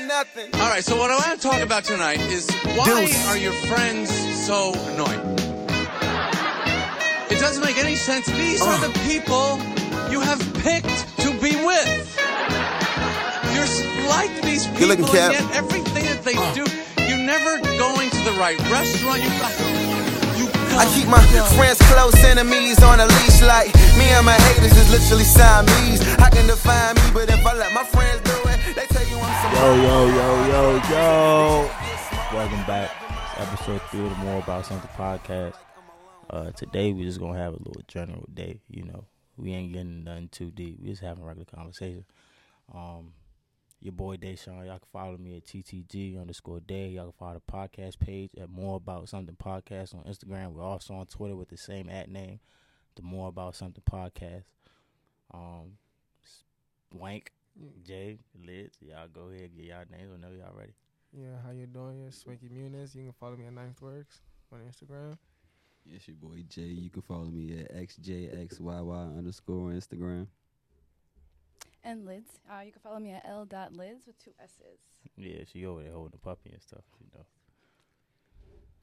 or nothing. All right, so what I want to talk about tonight is why are your friends so annoying? It doesn't make any sense. These are the people you have picked to be with. You're like these people, looking, and yet everything that they do, you're never going to the right restaurant. I keep my friends close, enemies on a leash. Like me and my haters is literally Siamese. How can define me? But if I let my friends do it, they tell you I'm so. Yo. Welcome back. It's episode 3 of the More About Something Podcast. Today we're just gonna have a little general day. You know, we ain't getting nothing too deep. We just having a regular conversation. Your boy Deshaun. Y'all can follow me at TTG_Day. Y'all can follow the podcast page at More About Something Podcast on Instagram. We're also on Twitter with the same @name, the More About Something Podcast. Blank, Jay, Liz, y'all go ahead and get y'all names. Whenever y'all ready. Yeah, how you doing? It's Swanky Muniz. You can follow me at Ninth Works on Instagram. It's your boy Jay. You can follow me at XJXYY_ on Instagram. And Lids. You can follow me at L.Lids with 2 S's. Yeah, she over there holding a puppy and stuff, you know.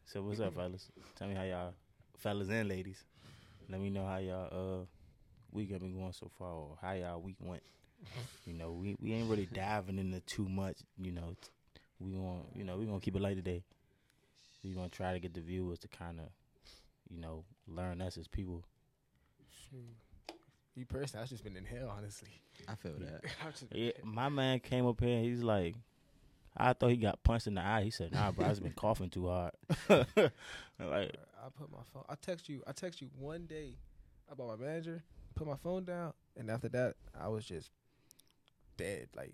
So what's up, fellas? Tell me how y'all, fellas and ladies, let me know how y'all weekend been going so far, or how y'all week went. You know, we ain't really diving into too much, you know. We gonna keep it light today. We gonna try to get the viewers to kind of, you know, learn us as people. Me personally, I've just been in hell, honestly. I feel that. Yeah, my man came up here and he's like, I thought he got punched in the eye. He said, nah, bro, I just been coughing too hard. Like, I put my phone. I text you one day about my manager, put my phone down, and after that, I was just dead. Like,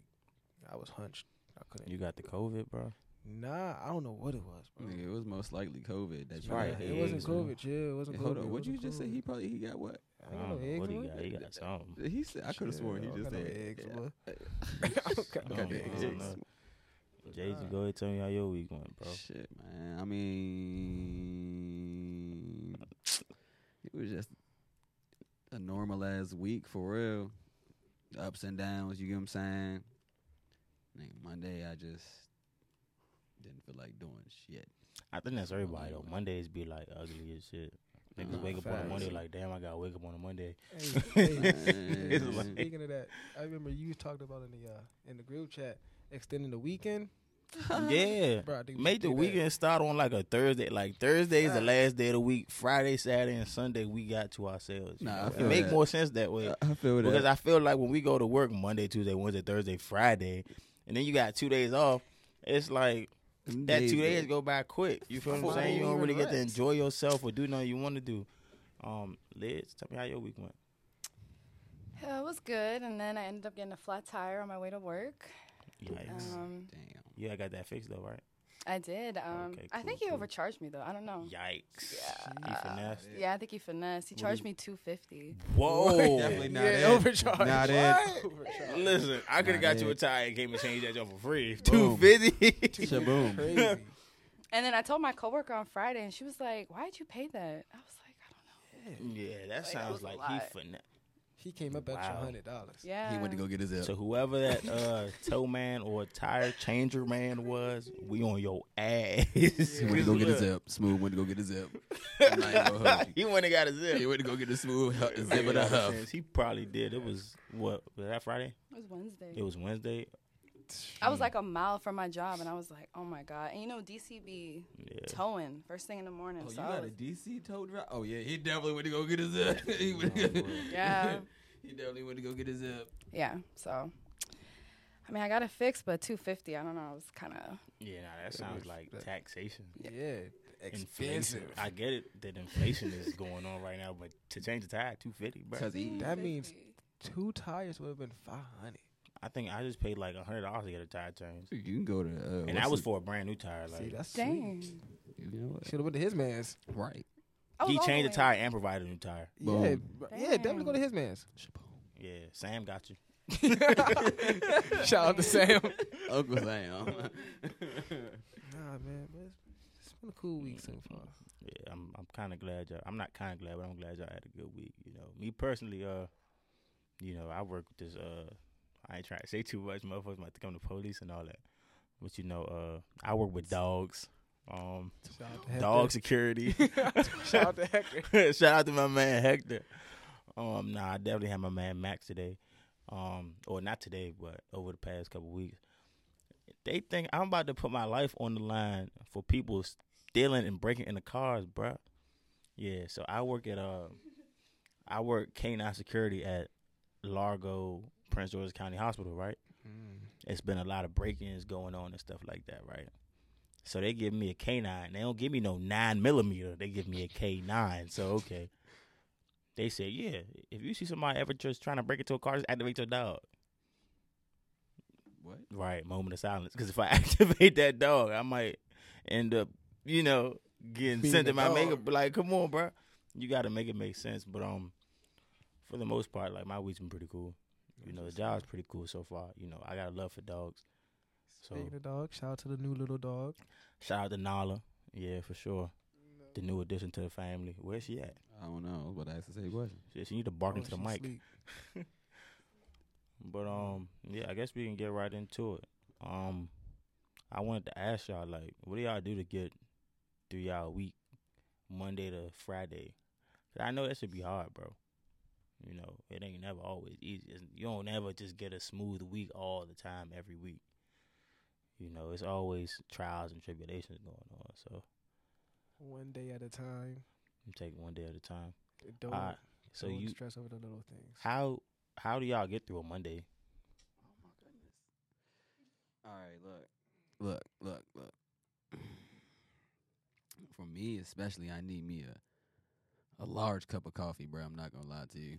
I was hunched. I couldn't. You got the COVID, bro? Nah, I don't know what it was, bro. Nigga, it was most likely COVID. That's right. It wasn't COVID, yeah. It wasn't COVID. Hold on, what'd you just say? He got what? I don't know what he got. He got something. He said, I could have sworn he just said eggs. I got the eggs. Jason, go ahead, tell me how your week went, bro. Shit, man. I mean, it was just a normal ass week for real. The ups and downs. You get what I'm saying? Nigga, Monday, I just didn't feel like doing shit. I think that's everybody though. Mondays be like ugly as shit. Niggas wake up on a Monday like, damn, I gotta wake up on a Monday. Hey. Speaking of that, I remember you talked about in the group chat extending the weekend. Yeah, bro, made the weekend start on like a Thursday. Like Thursday is the last day of the week. Friday, Saturday, and Sunday we got to ourselves. Nah, it makes more sense that way. I feel that, because I feel like when we go to work Monday, Tuesday, Wednesday, Thursday, Friday, and then you got 2 days off. It's like that 2 days go by quick. You feel what I'm saying? You don't really get to enjoy yourself or do nothing you want to do. Liz, tell me how your week went. It was good, and then I ended up getting a flat tire on my way to work. Yikes. Damn. Yeah, I got that fixed, though, right? I did. Okay, cool, I think he overcharged me, though. I don't know. Yikes. Yeah. He finessed. Yeah, I think he finessed. He charged me $250. Whoa. Definitely not it. Overcharged. Not it. Listen, I could have got you a tire and came and changed that job for free. $250. Shaboom. Crazy. And then I told my coworker on Friday, and she was like, why did you pay that? I was like, I don't know. Yeah, that sounds like he finessed. He came up extra $100. Yeah. He went to go get his help. So whoever that tow man or tire changer man was, we on your ass. Yeah. He went to go get his help. Smooth went to go get his help. He went and got his zip. He went to go get his smooth zip and a huff. He probably did. It was, what, was that Friday? It was Wednesday. I was like a mile from my job, and I was like, oh, my God. And, you know, DC be towing first thing in the morning. Oh, so you got a DC tow drive? Oh, yeah. He definitely went to go get his up. He definitely went to go get his up. Yeah. So, I mean, I got it fixed, but $250, I don't know. I was kind of. Yeah, nah, that sounds like taxation. Yeah. Expensive. I get it that inflation is going on right now, but to change the tire, $250, bro. That means 2 tires would have been $500. I think I just paid like $100 to get a tire change. You can go to and that was for a brand new tire. Like, see, that's dang. You know, should have went to his man's. Right. He changed the tire and provided a new tire. Boom. Yeah, definitely go to his man's. Yeah, Sam got you. Shout out to Sam, Uncle Sam. Nah, man, it's been a cool week so far. Yeah, I'm kind of glad y'all. I'm not kind of glad, but I'm glad y'all had a good week. You know, me personally, you know, I work with this. I ain't trying to say too much. Motherfuckers might think I'm the police and all that. But you know, I work with dogs. Dog security. Shout out to Hector. Shout out to my man Hector. I definitely had my man Max today. Or not today, but over the past couple of weeks. They think I'm about to put my life on the line for people stealing and breaking into cars, bro. Yeah, so I work at K9 security at Largo, Prince George's County Hospital, right? Mm. It's been a lot of break-ins going on and stuff like that, right? So they give me a K9. They don't give me no 9mm. They give me a K9. So, okay. They said, yeah, if you see somebody ever just trying to break into a car, just activate your dog. What? Right, moment of silence. Because if I activate that dog, I might end up, you know, getting sent to my dog. Makeup. But, like, come on, bro. You got to make it make sense. But for the most part, like, my week's been pretty cool. You know, the job's pretty cool so far. You know, I got a love for dogs. Speaking of dogs, shout out to the new little dog. Shout out to Nala. Yeah, for sure. No. The new addition to the family. Where's she at? I don't know. I was about to ask the same question. She need to bark into the mic. But, yeah, I guess we can get right into it. I wanted to ask y'all, like, what do y'all do to get through y'all week, Monday to Friday? Cause I know that should be hard, bro. You know, it ain't never always easy. You don't ever just get a smooth week all the time every week. You know, it's always trials and tribulations going on. So, one day at a time. You take one day at a time. Don't stress over the little things. How do y'all get through a Monday? Oh my goodness! All right, look. For me, especially, I need me a large cup of coffee, bro. I'm not gonna lie to you.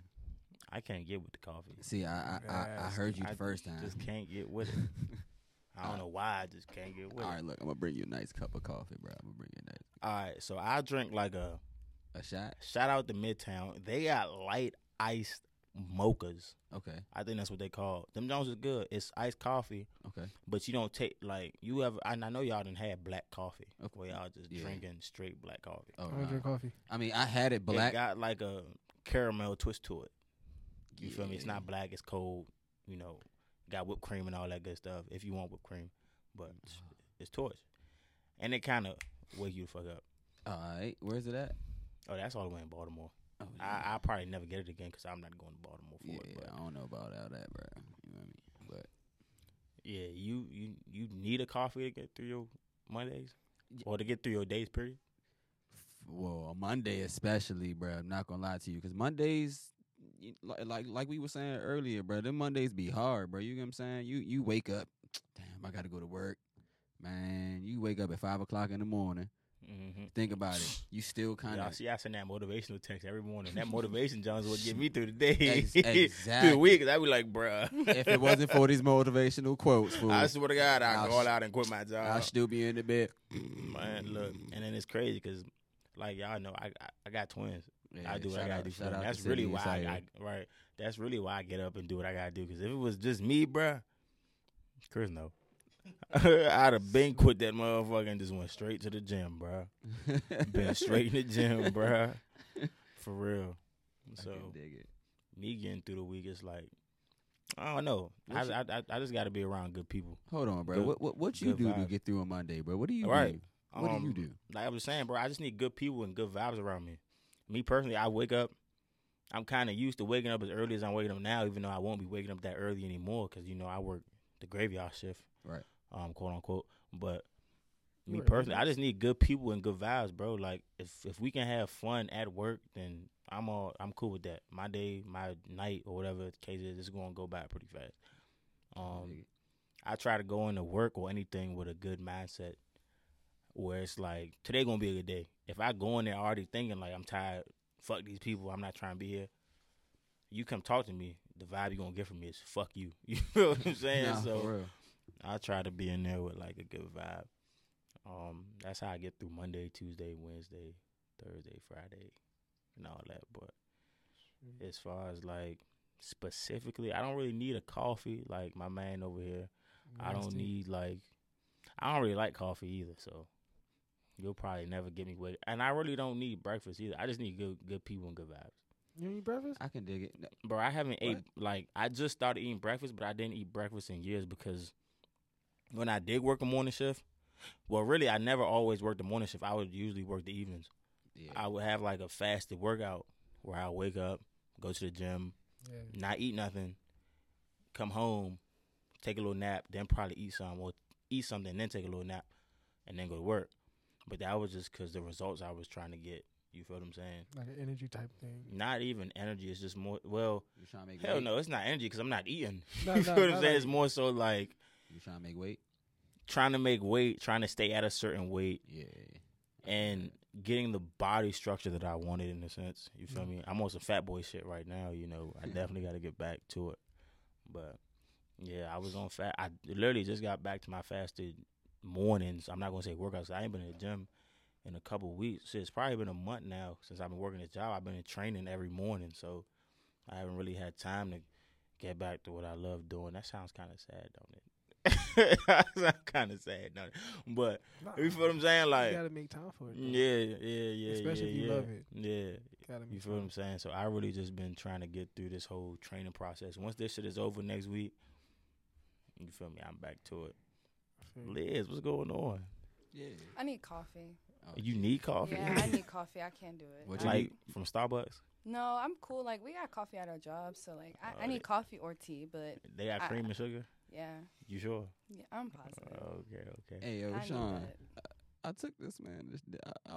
I can't get with the coffee. See, I heard you the first time. Just can't get with it. I don't know why I just can't get with it. All right, look, I'm going to bring you a nice cup of coffee, bro. All right, so I drink like a shot. Shout out to Midtown. They got light iced mochas. Okay. I think that's what they call. Them Jones is good. It's iced coffee. Okay. But you don't take, like, you ever, and I know y'all done had black coffee. Okay. Where y'all just drinking straight black coffee. Oh, I don't drink coffee. I mean, I had it black. It got like a caramel twist to it. You feel me? It's not black. It's cold, you know. Got whipped cream and all that good stuff if you want whipped cream, but it's torch, and it kind of wake you the fuck up. All right, where's it at? Oh, that's all the way in Baltimore. Oh, yeah. I probably never get it again because I'm not going to Baltimore for it. Yeah, I don't know about all that, bro. You know what I mean? But yeah, you need a coffee to get through your Mondays or to get through your days period. Well, Monday especially, bro. I'm not gonna lie to you because Mondays. Like we were saying earlier, bro, them Mondays be hard, bro. You know what I'm saying? You wake up, damn, I got to go to work. Man, you wake up at 5 o'clock in the morning. Mm-hmm. Think about it. You still kind of... See, I send that motivational text every morning. That motivation, John's would get me through the day. Exactly. Through the week, because I be like, bruh. If it wasn't for these motivational quotes, fool, I swear to God, I'd go all out and quit my job. I'll still be in the bed. Man, look. And then it's crazy because, like, y'all know, I got twins. Yeah, I do what I gotta do for them. That's really why That's really why I get up and do what I gotta do. Because if it was just me, bruh, Chris, no, I'd have been quit that motherfucker and just went straight to the gym, bruh. Been straight in the gym, bruh. For real. So dig it. Me getting through the week is like, I don't know. I just gotta be around good people. Hold on, bro. What you do to get through on Monday, bro? What do you do? What do you do? Like I was saying, bro, I just need good people and good vibes around me. Me personally, I wake up. I'm kind of used to waking up as early as I'm waking up now, even though I won't be waking up that early anymore because, you know, I work the graveyard shift, right? Quote unquote. But me personally, I just need good people and good vibes, bro. Like if we can have fun at work, then I'm cool with that. My day, my night, or whatever the case is, it's gonna go by pretty fast. I try to go into work or anything with a good mindset. Where it's like, today gonna be a good day. If I go in there already thinking, like, I'm tired, fuck these people, I'm not trying to be here, you come talk to me, the vibe you gonna get from me is fuck you. You feel what I'm saying? For real. I try to be in there with, like, a good vibe. That's how I get through Monday, Tuesday, Wednesday, Thursday, Friday, and all that. But as far as, like, specifically, I don't really need a coffee, like my man over here. I don't need, like, I don't really like coffee either, so you'll probably never get me with it. And I really don't need breakfast either. I just need good people and good vibes. You need breakfast? I can dig it. No. Bro, I haven't ate, like, I just started eating breakfast, but I didn't eat breakfast in years because when I did work a morning shift, well, really, I never always worked the morning shift. I would usually work the evenings. Yeah. I would have like a fasted workout where I wake up, go to the gym, not eat nothing, come home, take a little nap, then probably eat something, or eat something, then take a little nap, and then go to work. But that was just because the results I was trying to get. You feel what I'm saying? Like an energy type thing. Not even energy. It's just more, well, you trying to make hell weight? No, it's not energy because I'm not eating. No, you feel what I'm saying? Like, it's more so like. You trying to make weight? Trying to make weight, trying to stay at a certain weight. Yeah. And getting the body structure that I wanted in a sense. You feel me? I'm on some fat boy shit right now, you know. I definitely got to get back to it. But, yeah, I was on fat. I literally just got back to my fasted mornings. I'm not going to say workouts. I ain't been in the gym in a couple of weeks. Shit, it's probably been a month now since I've been working this job. I've been in training every morning, so I haven't really had time to get back to what I love doing. That sounds kind of sad, don't it? That's kind of sad, no, but nah, you feel what I'm saying? Like, you gotta make time for it, though. Yeah. Especially if you love it. Yeah, you feel what I'm saying? So I really just been trying to get through this whole training process. Once this shit is over next week, you feel me? I'm back to it. Liz, what's going on? Yeah, I need coffee. Oh, you need coffee? Yeah, I need coffee. I can't do it. What you like need? From Starbucks? No, I'm cool. Like, we got coffee at our job, so like I need coffee or tea, but they got cream and sugar. Yeah. You sure? Yeah, I'm positive. Okay. Hey, yo, Sean, I took this, man.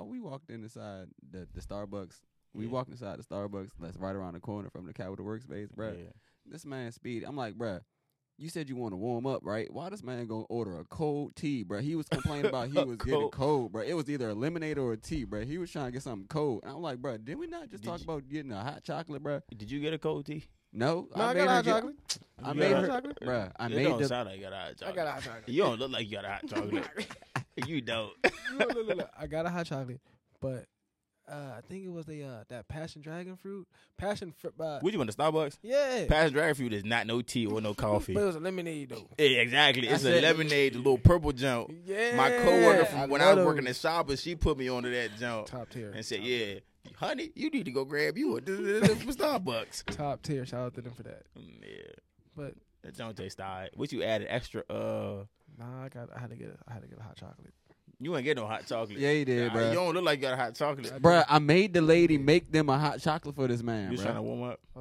We walked inside the Starbucks. We walked inside the Starbucks that's right around the corner from the Capitol Workspace, bro. Yeah. This man speed. I'm like, bro, you said you want to warm up, right? Why this man gonna order a cold tea, bro? He was complaining about he was getting cold, bro. It was either a lemonade or a tea, bro. He was trying to get something cold. And I'm like, bro, didn't we not just talk about getting a hot chocolate, bro? Did you get a cold tea? No, I got hot chocolate. I made her chocolate, bruh. Don't sound like you got a hot chocolate. I got a hot chocolate. You don't look like you got a hot chocolate. You don't. Look. I got a hot chocolate, but I think it was that passion dragon fruit. Would you want to Starbucks? Yeah. Passion dragon fruit is not no tea or no coffee. But it was a lemonade though. Yeah, exactly. It's a lemonade, the little purple junk. Yeah. My coworker when I was working at Shaba, she put me onto that junk. Top tier. And said, yeah. Honey, you need to go grab you a from Starbucks. Top tier. Shout out to them for that. Yeah, but that don't taste alright. What you added extra? Nah, I had to get a hot chocolate. You ain't get no hot chocolate. Yeah, you did, bro. You don't look like you got a hot chocolate, bro. I made the lady make them a hot chocolate for this man. You trying to warm up? I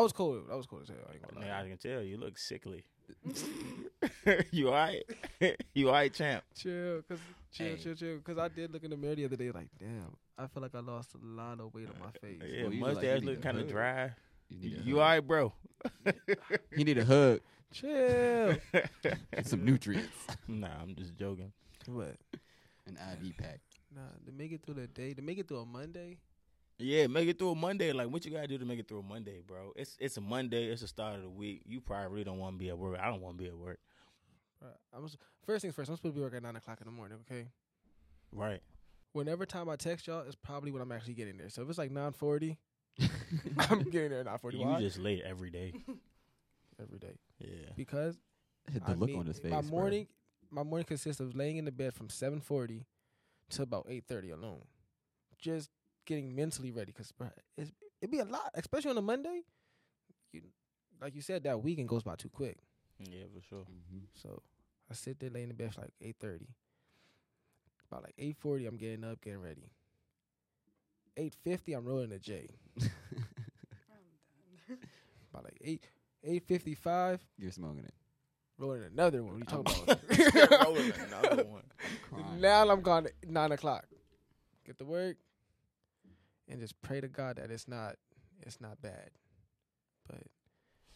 was cold. I was cold as hell. I can tell you look sickly. You alright? You alright, champ? Chill. Because I did look in the mirror the other day, like, damn, I feel like I lost a lot of weight on my face. Yeah, mustache looking kind of dry. You alright, bro? You need a hug. Chill. Some nutrients. Nah, I'm just joking. What? An IV pack. Nah, to make it through the day, to make it through a Monday. Yeah, make it through a Monday. Like, what you gotta do to make it through a Monday, bro? It's a Monday. It's the start of the week. You probably really don't want to be at work. I don't want to be at work. First things first. I'm supposed to be working at 9:00 in the morning. Okay. Right. Whenever time I text y'all, it's probably when I'm actually getting there. So if it's like 9:40, I'm getting there at 9:40. You just late every day. Every day. Yeah. Because hit the look on his face. My morning consists of laying in the bed from 7:40 to about 8:30 alone. Just getting mentally ready, because it'd be a lot, especially on a Monday. You, like you said, that weekend goes by too quick. Yeah, for sure. Mm-hmm. So I sit there, lay in the bed for like 8:30. About like 8:40, I'm getting up, getting ready. 8:50, I'm rolling a J. I'm done. About like 8:55. You're smoking it. Rolling another one. What are you talking about? Rolling another one. Now I'm gone at 9:00. Get to work. And just pray to God that it's not bad. But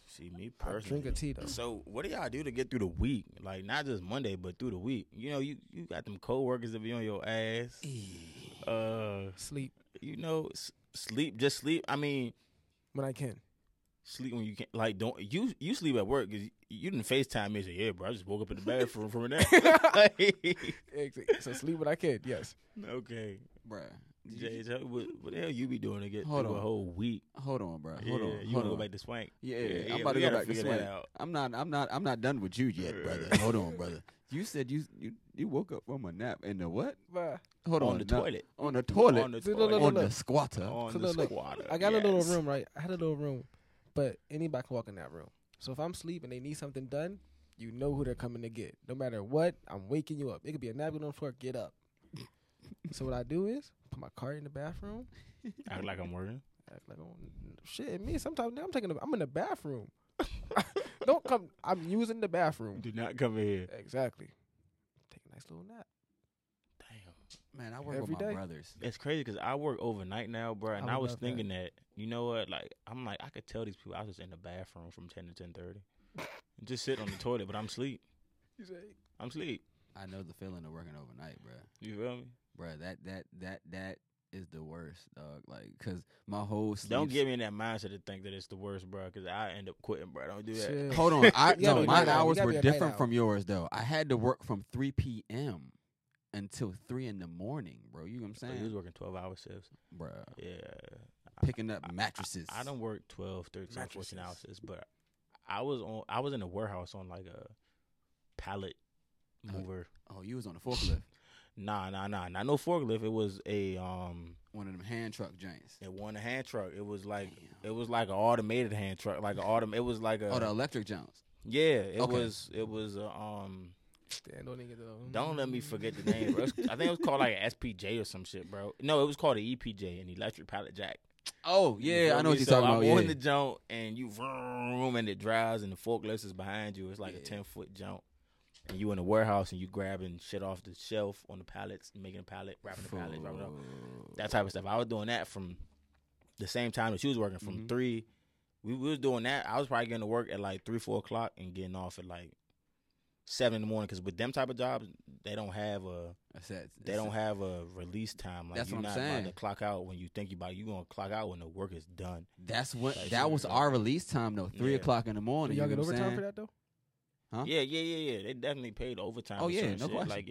see, me personally, I drink a tea though. So what do y'all do to get through the week? Like, not just Monday, but through the week. You know, you got them coworkers that be on your ass. Sleep. You know, sleep. Just sleep. I mean, when I can. Sleep when you can. Like, don't you sleep at work? Cause you didn't FaceTime me and say, yeah, bro, I just woke up in the bathroom from a nap. So sleep when I can. Yes. Okay, bro. Jay, what the hell you be doing to get through a whole week? Hold on, bro. Hold on. You want to go back to swank? Yeah, I'm about to go back to swank. I'm not done with you yet, brother. Hold on, brother. You said you woke up from a nap in the what? Bruh. Hold on. On the toilet. On the squatter. I got a little room, right? I had a little room, but anybody can walk in that room. So if I'm sleeping, they need something done, You know who they're coming to get. No matter what, I'm waking you up. It could be a napkin on the floor. Get up. So what I do is put my cart in the bathroom. Act like I'm working. Act like I'm shit. Me sometimes I'm in the bathroom. Don't come. I'm using the bathroom. Do not come in here. Exactly. Take a nice little nap. Man, I work every with my day. Brothers. It's crazy because I work overnight now, bro. And I was thinking that. You know what? Like, I'm like, I could tell these people I was just in the bathroom from 10 to 10:30, just sitting on the toilet, but I'm asleep. You say I'm asleep. I know the feeling of working overnight, bro. You feel me, bro? That is the worst, dog. Like, cause my whole sleep. Don't get me in that mindset to think that it's the worst, bro. Cause I end up quitting, bro. Don't do that. Shit. Hold on, my hours were different from yours, though. I had to work from 3 p.m. until 3 a.m, bro. You know what I'm saying? He was working 12-hour shifts, bro. Yeah, picking up mattresses. I don't work 12, 13, mattresses. 14 hours shifts, but I was in a warehouse on like a pallet mover. Oh, you was on a forklift? Nah, not no forklift. It was a one of them hand truck joints. It wasn't a hand truck. It was like Damn. It was like an automated hand truck, like an autom. It was like a the electric joints. Yeah, it was. Don't let me forget the name, bro. I think it was called like an SPJ or some shit, bro. No, it was called an EPJ, an electric pallet jack. Oh, yeah, I know what you're talking about. I'm on the jump, and you vroom, and it drives, and the forklift is behind you. It's like a 10-foot jump. And you in a warehouse, and you grabbing shit off the shelf on the pallets, making a pallet, wrapping the pallet, wrapping it up. That type of stuff. I was doing that from the same time that she was working, from 3. We was doing that. I was probably getting to work at like 3, 4 o'clock and getting off at like 7 a.m, because with them type of jobs, they don't have a release time. Like, that's what I'm saying. You're not about to clock out when you think about it. You're gonna clock out when the work is done. That's what that was our release time though. 3 o'clock in the morning. Y'all get overtime for that though? Huh? Yeah. They definitely paid overtime. Oh yeah, no question. Like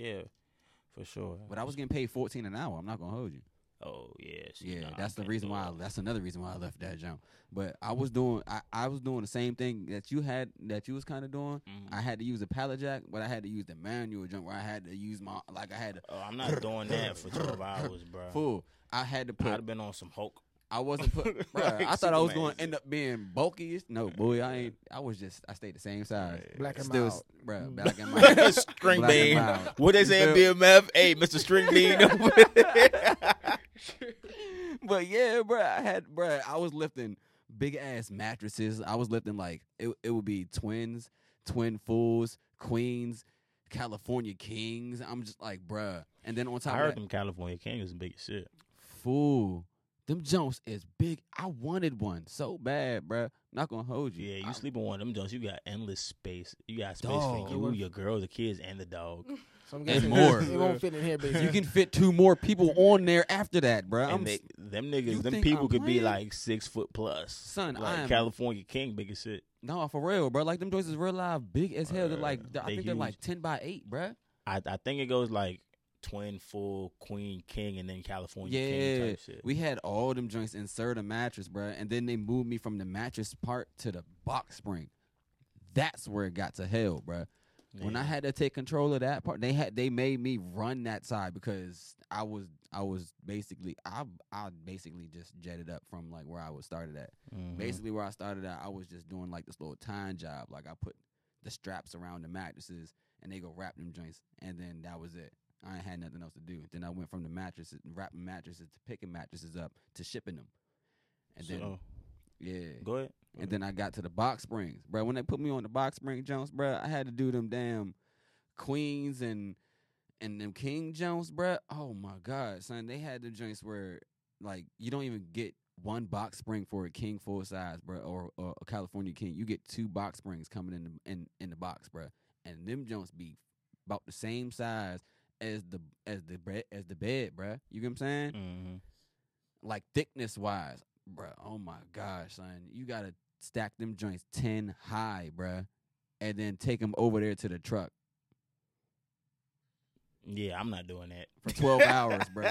for sure. But I was getting paid $14 an hour. I'm not gonna hold you. Oh yeah, that's the reason why. That's another reason why I left that job. But I was doing, I was doing the same thing that you had, that you was kind of doing. Mm-hmm. I had to use a pallet jack, but I had to use the manual jump where I had to use my Oh, I'm not doing that for 12 hours, bro. Fool, I had to put. I'd have been on some Hulk. I wasn't put. Bro, like I thought I was going to end up being bulky. No, boy, I ain't. I was just. I stayed the same size. Black and mild, bro. Black and mild. String black bean. What they say in BMF? Hey, Mr. String Bean. But yeah, bro, I was lifting big ass mattresses. I was lifting like it would be twins, twin fools, queens, California kings. I'm just like, bruh. And then on top, I heard them California kings is big as shit. Fool, them Jones is big. I wanted one so bad, bruh. Not gonna hold you. Yeah, you sleep on one of them Jones. You got endless space. You got space for you, your girl, the kids, and the dog. So I'm and more. It won't fit in here, but you can fit 2 more people on there after that, bro. And them niggas, them people could be like 6 foot plus. Son, like I am California king, big as shit. No, for real, bro. Like them joints is real live, big as hell. They're like, I think they're like 10 by 8, bro. I think it goes like twin, full, queen, king, and then California king type shit. We had all them joints insert a mattress, bro, and then they moved me from the mattress part to the box spring. That's where it got to hell, bro. Man. When I had to take control of that part, they made me run that side because I basically just jetted up from like where I was started at. Mm-hmm. Basically where I started at, I was just doing like this little tying job. Like I put the straps around the mattresses and they go wrap them joints, and then that was it. I ain't had nothing else to do. Then I went from the mattresses, wrapping mattresses, to picking mattresses up, to shipping them, and go ahead. And then I got to the box springs, bro. When they put me on the box spring jumps, bro, I had to do them damn queens and them king jumps, bro. Oh my god, son, they had the joints where like you don't even get one box spring for a king full size, bro, or a California king. You get 2 box springs coming in the box, bro, and them jumps be about the same size as the bed, bro. You get what I'm saying? Mm-hmm. Like thickness wise. Bro, oh my gosh, son. You got to stack them joints 10 high, bro, and then take them over there to the truck. Yeah, I'm not doing that. For 12 hours, bro.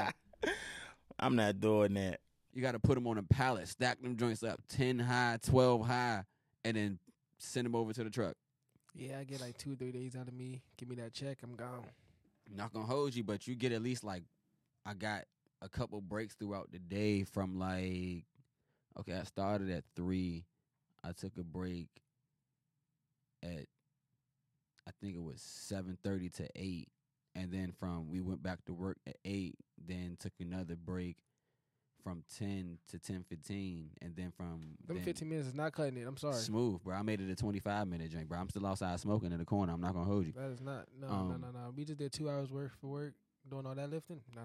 I'm not doing that. You got to put them on a pallet, stack them joints up 10 high, 12 high, and then send them over to the truck. Yeah, I get like 2 or 3 days out of me. Give me that check, I'm gone. Not going to hold you, but you get at least like, I got a couple breaks throughout the day from like, okay, I started at 3. I took a break at I think it was 7:30 to 8. And then we went back to work at 8, then took another break from 10 to 10:15, and then from... Them 15 minutes is not cutting it. I'm sorry. Smooth, bro. I made it a 25-minute drink, bro. I'm still outside smoking in the corner. I'm not going to hold you. That is not... No. We just did 2 hours work for work doing all that lifting. No.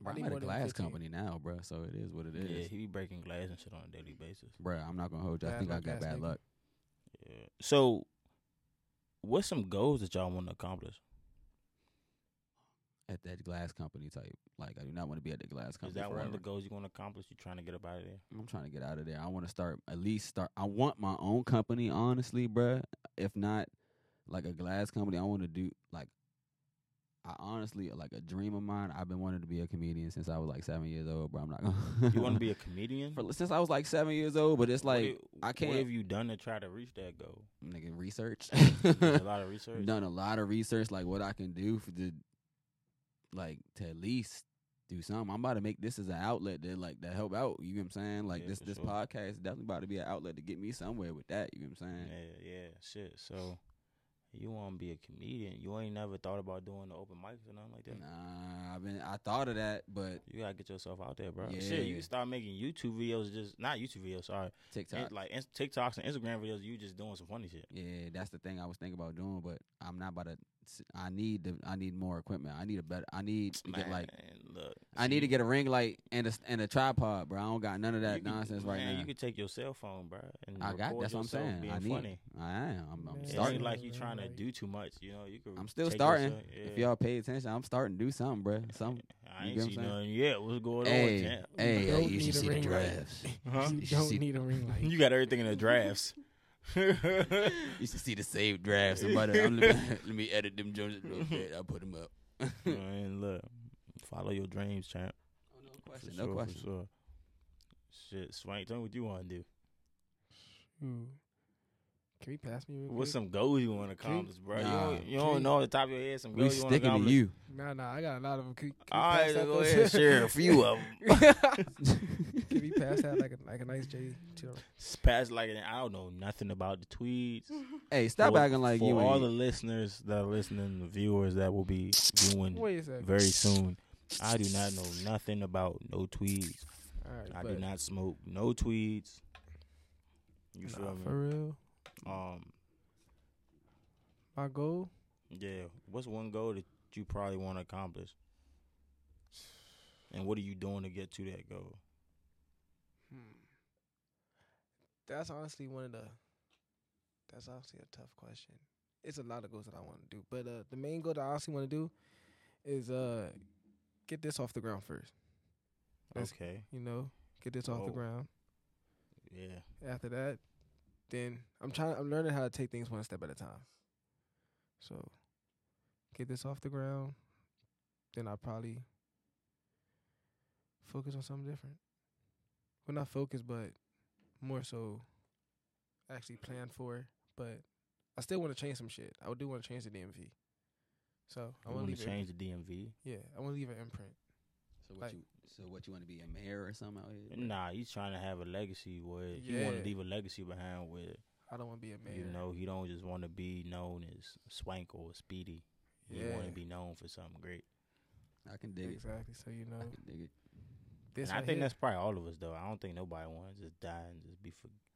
Bro, I'm at a glass company now, bro, so it is what it is. Yeah, he be breaking glass and shit on a daily basis. Bro, I'm not going to hold you. I think I got bad luck. Yeah. So, what's some goals that y'all want to accomplish? At that glass company type. Like, I do not want to be at the glass company. Is that one of the goals you want to accomplish? You trying to get up out of there? I'm trying to get out of there. I want to start. I want my own company, honestly, bruh. If not, like, a glass company, I want to do, like, I honestly, like, a dream of mine, I've been wanting to be a comedian since I was, like, 7 years old, bro. I'm not going to. You want to be a comedian? Since I was, like, 7 years old, but it's like, I can't. What have you done to try to reach that goal? Nigga, research. A lot of research? Done a lot of research, like, what I can do for the. Like, to at least do something. I'm about to make this as an outlet to help out. You know what I'm saying? Like, yeah, this sure. Podcast is definitely about to be an outlet to get me somewhere with that. You know what I'm saying? Yeah, shit. So, you want to be a comedian. You ain't never thought about doing the open mics or nothing like that? Nah, I thought of that, but... You got to get yourself out there, bro. Yeah. Shit, you can start making YouTube videos Not YouTube videos, sorry. TikTok. TikToks and Instagram videos, you just doing some funny shit. Yeah, that's the thing I was thinking about doing, but I'm not about to... I need more equipment. I need to get a ring light and a tripod, bro. I don't got none of that nonsense right now. You can take your cell phone, bro. And I got. That's what I'm saying. I am. I'm starting. Like, you trying to do too much, you know. I'm still starting. Yeah. If y'all pay attention, I'm starting to do something, bro. I ain't seen none yet. What's going on? Hey, you should see the drafts. You don't need a ring light. You got everything in the drafts. You should see the saved drafts. Let me edit them joints real quick. I'll put them up. Man, look, follow your dreams, champ. Oh, no question. Sure. Shit, Swank, tell me what you want to do. Can you pass me real quick? What's some goals you want to accomplish, bro? Nah, you don't know off the top of your head some goals you want to accomplish. We sticking to you. Nah, I got a lot of them. All right, go ahead and share a few of them. Can we pass that like a nice J? Pass like an, I don't know nothing about the tweets. Hey, stop acting like you. For all the listeners that are listening, the viewers that will be viewing very soon, I do not know nothing about no tweets. All right, I do not smoke no tweets. You feel me? For real. My goal? Yeah. What's one goal that you probably want to accomplish? And what are you doing to get to that goal? That's honestly that's honestly a tough question. It's a lot of goals that I want to do. But the main goal that I honestly want to do is get this off the ground first. Okay. You know, get this off the ground. Yeah. After that. Then I'm learning how to take things one step at a time. So, get this off the ground. Then I'll probably focus on something different. Well, not focus, but more so actually plan for it. But I still want to change some shit. I do want to change the DMV. So, I want to change the DMV? Yeah, I want to leave an imprint. So what you want to be, a mayor or something out here? Nah, he's trying to have a legacy where you want to leave a legacy behind where I don't want to be a mayor. You know, he don't just want to be known as Swank or Speedy. He want to be known for something great. I can dig it. Exactly. So you know, I can dig it. And I think that's probably all of us though. I don't think nobody wants to just die and just be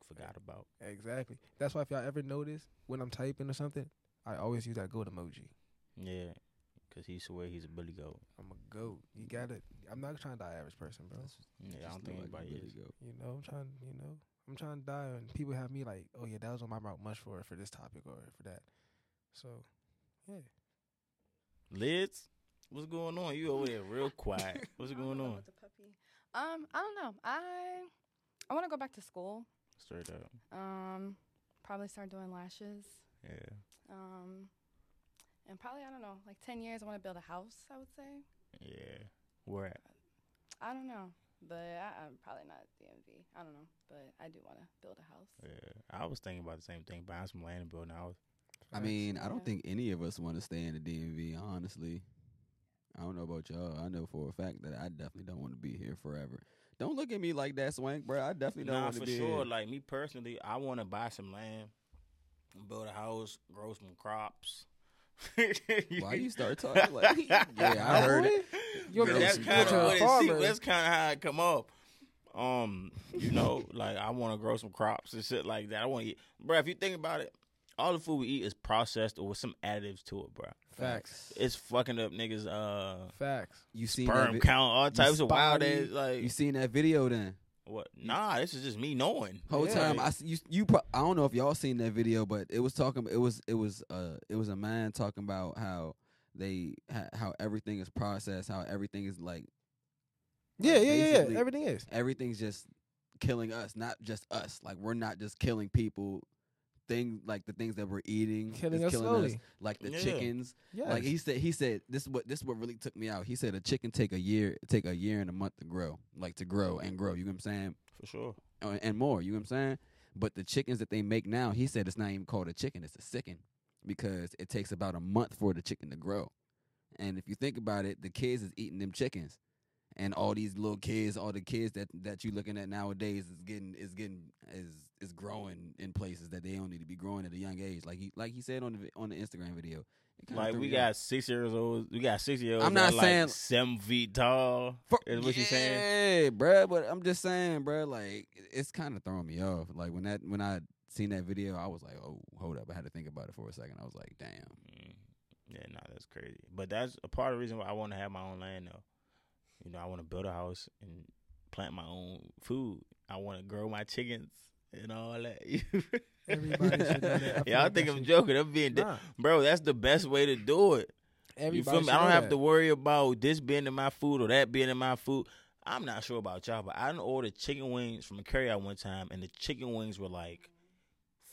forgot about. Exactly. That's why if y'all ever notice when I'm typing or something, I always use that goat emoji. Yeah. Because he swear he's a Billy Goat. I'm a goat. You got it. I'm not trying to die average person, bro. Yeah, I don't think anybody is. You know, I'm trying to die, and people have me like, oh, yeah, that was on my Mount Mush for this topic or for that. So, yeah. Lids, what's going on? You over there real quiet. What's going on? The puppy. I don't know. I want to go back to school. Straight up. Probably start doing lashes. Yeah. And probably, I don't know, like 10 years, I want to build a house, I would say. Yeah. Where at? I don't know. But I'm probably not DMV. I don't know. But I do want to build a house. Yeah. I was thinking about the same thing, buying some land and building a house. I mean, I don't think any of us want to stay in the DMV, honestly. I don't know about y'all. I know for a fact that I definitely don't want to be here forever. Don't look at me like that, Swank, bro. I definitely don't want to be here. Nah, for sure. Like, me personally, I want to buy some land. build a house, grow some crops. Why you start talking like I heard it. That's kind of what it seems. That's kind of how it come off. You know, like I want to grow some crops and shit like that. I want to eat, bro. If you think about it, all the food we eat is processed or with some additives to it, bro. Facts. It's fucking up niggas. Facts. You seen sperm count, all types of wild ass. Like you seen that video then? What? Nah, this is just me knowing. Whole time I don't know if y'all seen that video, but it was talking. It was a man talking about how they how everything is processed, how everything is like. Yeah. Everything is. Everything's just killing us, not just us. Like we're not just killing people. Thing like the things that we're eating is killing us slowly. Like the chickens. Yes. Like he said this is what really took me out. He said a chicken take a year and a month to grow. Like to grow and grow. You know what I'm saying? For sure. And more, you know what I'm saying? But the chickens that they make now, he said it's not even called a chicken, it's a sicken. Because it takes about a month for the chicken to grow. And if you think about it, the kids is eating them chickens. And all these little kids, all the kids that you looking at nowadays is growing in places that they don't need to be growing at a young age. Like he said on the Instagram video. Like we got 6 years old. I'm not saying like 7 feet tall. Is what you saying? Yeah, bro. But I'm just saying, bro. Like it's kind of throwing me off. Like when I seen that video, I was like, oh, hold up. I had to think about it for a second. I was like, damn. Yeah, nah, that's crazy. But that's a part of the reason why I want to have my own land though. You know, I want to build a house and plant my own food. I want to grow my chickens and all that. Everybody should know that. Yeah, I think I'm joking. I'm being bro, that's the best way to do it. Everybody you feel me? I don't have to worry about this being in my food or that being in my food. I'm not sure about y'all, but I done ordered chicken wings from a carryout one time, and the chicken wings were like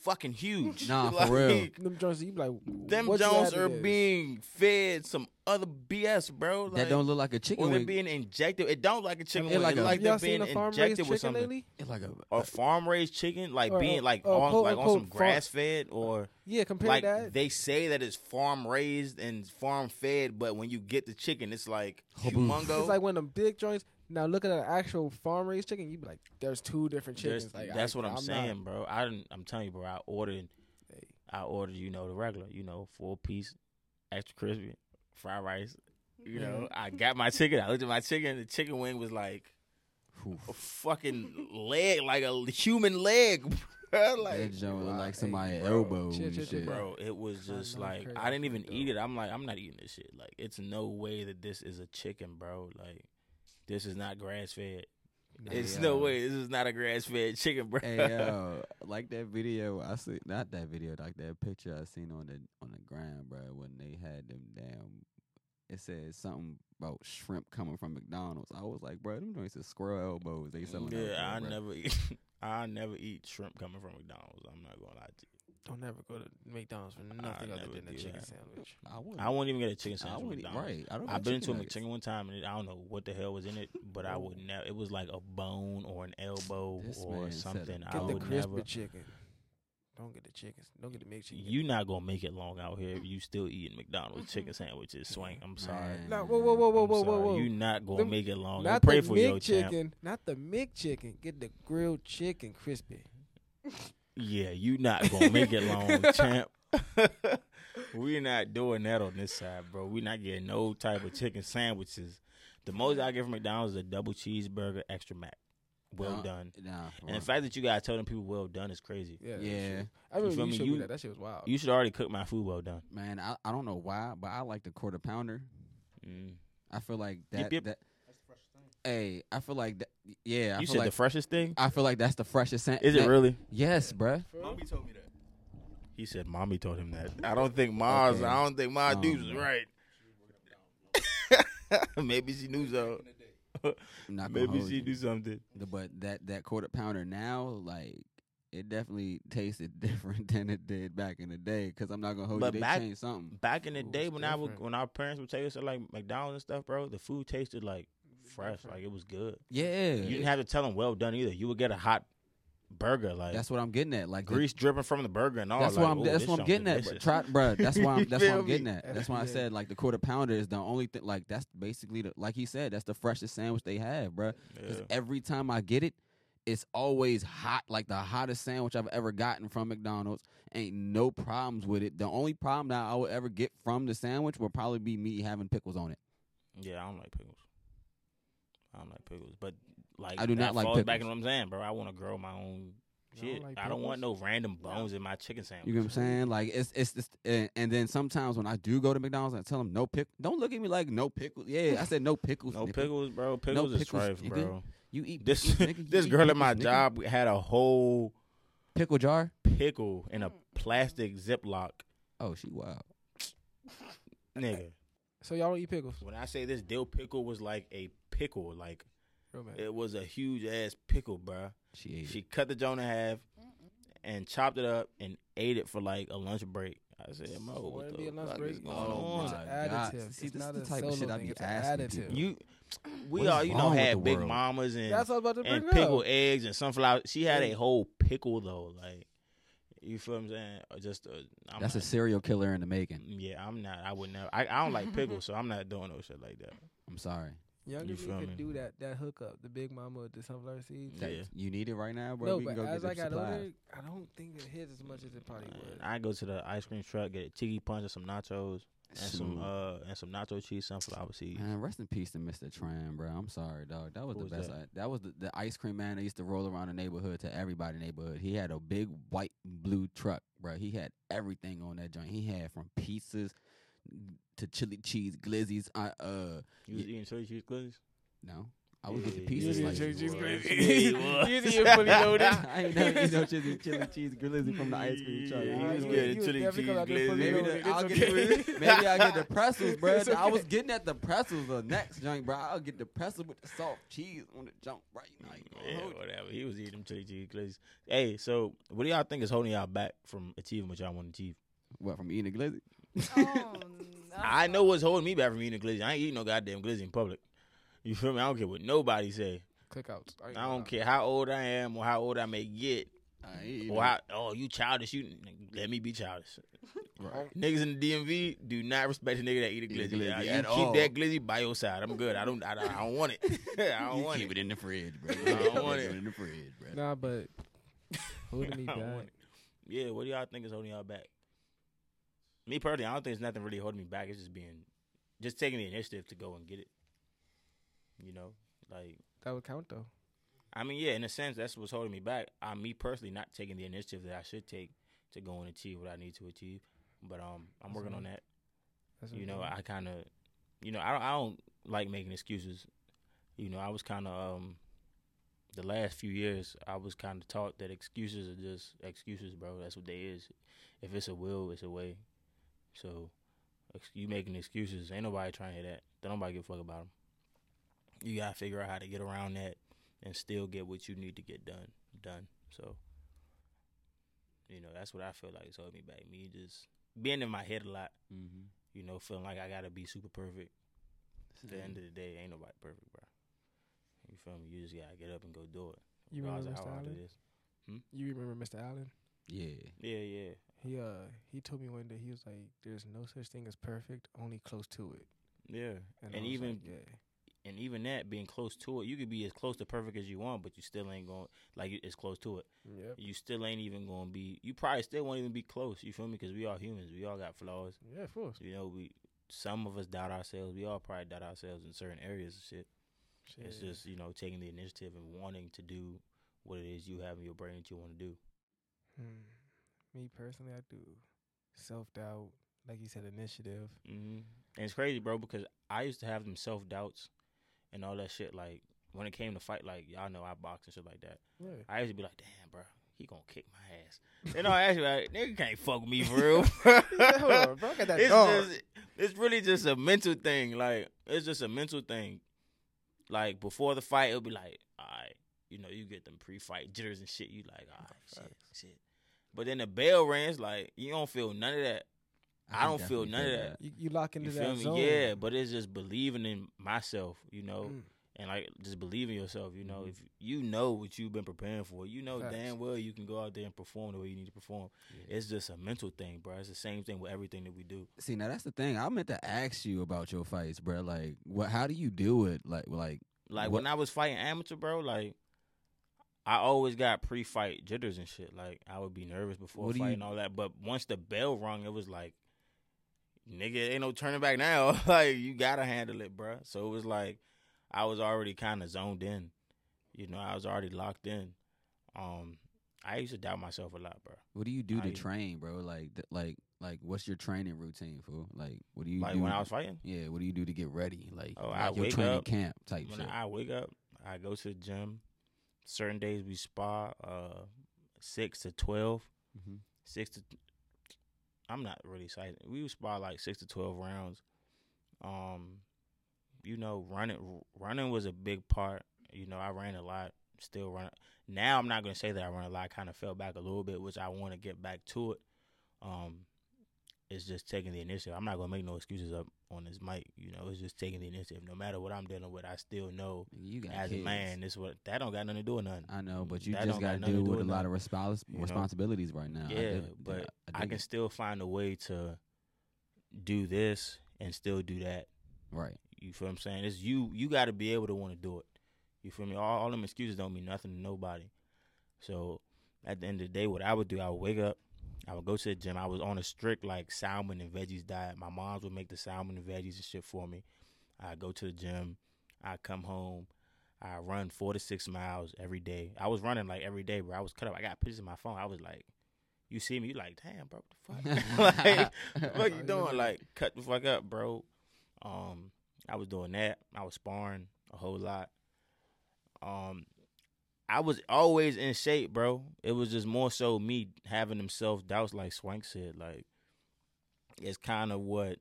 fucking huge. Nah, like, for real. Them Jones, you be like, them Jones are being fed some other BS, bro. Like, that don't look like a chicken wing. They're being injected. It don't like a chicken wing. Like it like they're being injected with something. Lately? It's like a farm raised chicken, like or, being like on quote, like on some grass fed or yeah. Compare like, that. They say that it's farm raised and farm fed, but when you get the chicken, it's like humongo. It's like when them big joints. Now look at an actual farm raised chicken. You be like, there's two different chickens. Like, that's what I'm saying, bro. I'm telling you, bro. I ordered. You know the regular. You know 4-piece, extra crispy, fried rice. You know I got my chicken. I looked at my chicken. The chicken wing was like a fucking leg, like a human leg. Like that joint looked like somebody's elbow. Shit. Bro, it was just like I didn't even eat it. I'm like, I'm not eating this shit. Like it's no way that this is a chicken, bro. Like. This is not grass-fed. No way. This is not a grass-fed chicken, bro. Hey, yo, like that video I see, not that video, like that picture I seen on the ground, bro, when they had them damn. It said something about shrimp coming from McDonald's. I was like, bro, them joints is squirrel elbows. They selling. Yeah, I never eat shrimp coming from McDonald's. I'm not gonna lie to you. Don't ever go to McDonald's for nothing other than a chicken sandwich. I wouldn't even get a chicken sandwich. I've been to a McChicken one time, and I don't know what the hell was in it, but I would never. It was like a bone or an elbow or something. I would never. Get the crispy chicken. Don't get the chickens. Don't get the mixed chicken. You're not going to make it long out here if you still eating McDonald's chicken sandwiches, Swank. I'm sorry. No, whoa. You're not going to make it long. I pray for your chicken. Not the mixed chicken. Get the grilled chicken crispy. Yeah, you not gonna make it long, champ. We're not doing that on this side, bro. We're not getting no type of chicken sandwiches. The most I get from McDonald's is a double cheeseburger, extra mac. Well done. And the fact that you guys telling people well done is crazy. Yeah. I mean, you showed me that. That shit was wild. You should already cook my food well done. Man, I don't know why, but I like the quarter pounder. Mm. I feel like that. Yep. That hey, I feel like that. Yeah, I you feel said like, the freshest thing. I feel like that's the freshest scent. Is it really? Yes, bruh. Mommy told me that. He said, "Mommy told him that." I don't think Mars. Okay. I don't think my dudes was right. Maybe she knew so. Maybe she knew something. But that quarter pounder now, like it definitely tasted different than it did back in the day. Because I'm not gonna hold you. They changed something. Back in the day, when our parents would take us to like McDonald's and stuff, bro, the food tasted like. Fresh, like it was good. Yeah, you didn't have to tell them well done either. You would get a hot burger, like that's what I'm getting at, like grease dripping from the burger and all. That's like, what I'm. That's what I'm getting delicious. At, bro. That's why. That's what I'm getting at. That's why I said like the quarter pounder is the only thing. Like that's basically like he said, that's the freshest sandwich they have, bro. Because every time I get it, It's always hot, like the hottest sandwich I've ever gotten from McDonald's. Ain't no problems with it. The only problem that I would ever get from the sandwich would probably be me having pickles on it. Yeah, I don't like pickles. I don't like pickles. But, like, I do not like pickles. Back in what I'm saying, bro. I want to grow my own shit. I don't want no random bones in my chicken sandwich. You know what I'm saying? Like, it's and then sometimes when I do go to McDonald's, I tell them no pickles. Don't look at me like no pickles. Yeah, I said no pickles. No pickles, bro. Pickles is trash, bro. You eat this. This girl at my job had a whole pickle jar, pickle in a plastic Ziploc. Oh, she wild, nigga. So y'all don't eat pickles? When I say this dill pickle was like a pickle, like it was a huge ass pickle, bro. She cut the joint in half and chopped it up and ate it for like a lunch break. I said, "Mo, what the fuck is going on?" It's additive. See, this is the type of shit I be asking you. We all, you know, had Big Mamas and pickled eggs and sunflower. She had a whole pickle though, like, you feel what I'm saying? Just that's a serial killer in the making. Yeah, I'm not. I would never. I don't like pickles, so I'm not doing no shit like that. I'm sorry. Younger people could do that hookup, the Big Mama with the sunflower seeds. Yeah. You need it right now, bro. No, we can go as get I got older, I don't think it hits as much as it probably would. I go to the ice cream truck, get a tiki punch and some nachos and some nacho cheese sunflower seeds. Man, rest in peace to Mr. Tran, bro. I'm sorry, dog. That was the best. That was the ice cream man that used to roll around the neighborhood to everybody in the neighborhood. He had a big white blue truck, bro. He had everything on that joint. He had from pizzas to chili cheese glizzies. You was eating chili cheese glizzies? No. I was getting pieces like chili cheese glizzies. You was eating fully loaded. I ain't never eating no chili cheese glizzy from the ice cream truck. He was getting chili cheese glizzy. Maybe I'll get the pretzels, bro. Okay. I was getting at the pretzels the next junk, bro. I'll get the pretzels with the soft cheese on the junk right now. Yeah, whatever. He was eating chili cheese glizzies. Hey, so what do y'all think is holding y'all back from achieving what y'all want to achieve? What, from eating a glizzy? Oh, no. I know what's holding me back from eating a glizzy. I ain't eating no goddamn glizzy in public. You feel me? I don't care what nobody say. Clickouts. I don't care how old I am or how old I may get. You childish. Let me be childish. Right. Niggas in the DMV do not respect a nigga that eat a glizzy. Keep that glizzy by your side. I'm good. I don't want it. I don't want it. Keep it in the fridge, bro. I don't want it in the fridge, bro. Nah, but holding me back. Yeah, what do y'all think is holding y'all back? Me personally, I don't think it's nothing really holding me back. It's just taking the initiative to go and get it. You know, like that would count though. I mean, yeah, in a sense, that's what's holding me back. Me personally not taking the initiative that I should take to go and achieve what I need to achieve. But I'm working on that. You know, I kind of, you know, I don't like making excuses. You know, I was kind of the last few years, I was kind of taught that excuses are just excuses, bro. That's what they is. If it's a will, it's a way. So, you making excuses. Ain't nobody trying to hear that. Don't nobody give a fuck about them. You got to figure out how to get around that and still get what you need to get done. So, you know, that's what I feel like is holding me back. Me just being in my head a lot, you know, feeling like I got to be super perfect. At the end of the day, ain't nobody perfect, bro. You feel me? You just got to get up and go do it. You remember Mr. Allen? You remember Mr. Allen? Yeah. Yeah, yeah. He told me one day, he was like, there's no such thing as perfect, only close to it. Yeah. And even that, being close to it, you could be as close to perfect as you want, but you still ain't going, like, it's close to it. Yep. You still ain't even going to be, you probably still won't even be close, you feel me? Because we all humans. We all got flaws. Yeah, of course. You know, some of us doubt ourselves. We all probably doubt ourselves in certain areas and shit. It's just, you know, taking the initiative and wanting to do what it is you have in your brain that you want to do. Me personally, I do self-doubt, like you said, initiative. And it's crazy, bro, because I used to have them self-doubts and all that shit. Like, when it came to fight, like, y'all know I box and shit like that. Yeah. I used to be like, damn, bro, he gonna kick my ass. And I actually like, nigga can't fuck with me for real. Yeah, hold on, bro, I got that it's really just a mental thing. Like, it's just a mental thing. Like, before the fight, it'll be like, all right, you know, you get them pre-fight jitters and shit. You like, all right, shit. But then the bell rings, like, you don't feel none of that. I don't feel none of that. You lock into that zone. Yeah, but it's just believing in myself, you know, and, like, just believing yourself, you know. If you know what you've been preparing for, you know damn well you can go out there and perform the way you need to perform. Yeah. It's just a mental thing, bro. It's the same thing with everything that we do. See, now that's the thing. I meant to ask you about your fights, bro. Like, how do you do it? Like when I was fighting amateur, bro, like, I always got pre-fight jitters and shit. Like, I would be nervous before a fight and all that. But once the bell rung, it was like, nigga, ain't no turning back now. Like, you gotta handle it, bro. So it was like, I was already kind of zoned in. You know, I was already locked in. I used to doubt myself a lot, bro. What do you do to train, bro? Like, what's your training routine, fool? Like, what do you do? Like, when I was fighting? Yeah, what do you do to get ready? Like, your training camp type shit. When I wake up, I go to the gym. Certain days we spar 6 to 12. Mm-hmm. I'm not really excited. We would spar like 6 to 12 rounds. You know, running was a big part. You know, I ran a lot, still run. Now I'm not going to say that I run a lot. I kind of fell back a little bit, which I want to get back to it. It's just taking the initiative. I'm not going to make no excuses up on this mic. You know, it's just taking the initiative. No matter what I'm dealing with, I still know as kids. A man, this what that don't got nothing to do with nothing. I know, but you just got to deal with a lot of responsibilities right now. Yeah, I can still find a way to do this and still do that. Right. You feel what I'm saying? It's you got to be able to want to do it. You feel me? All them excuses don't mean nothing to nobody. So at the end of the day, what I would do, I would wake up, I would go to the gym. I was on a strict, like, salmon and veggies diet. My moms would make the salmon and veggies and shit for me. I'd go to the gym. I'd come home. I'd run 4 to 6 miles every day. I was running, like, every day, bro. I was cut up. I got pictures in my phone. I was like, you see me? You like, damn, bro, what the fuck? Like, what you doing? Like, cut the fuck up, bro. I was doing that. I was sparring a whole lot. I was always in shape, bro. It was just more so me having them self-doubts, like Swank said. Like, it's kind of what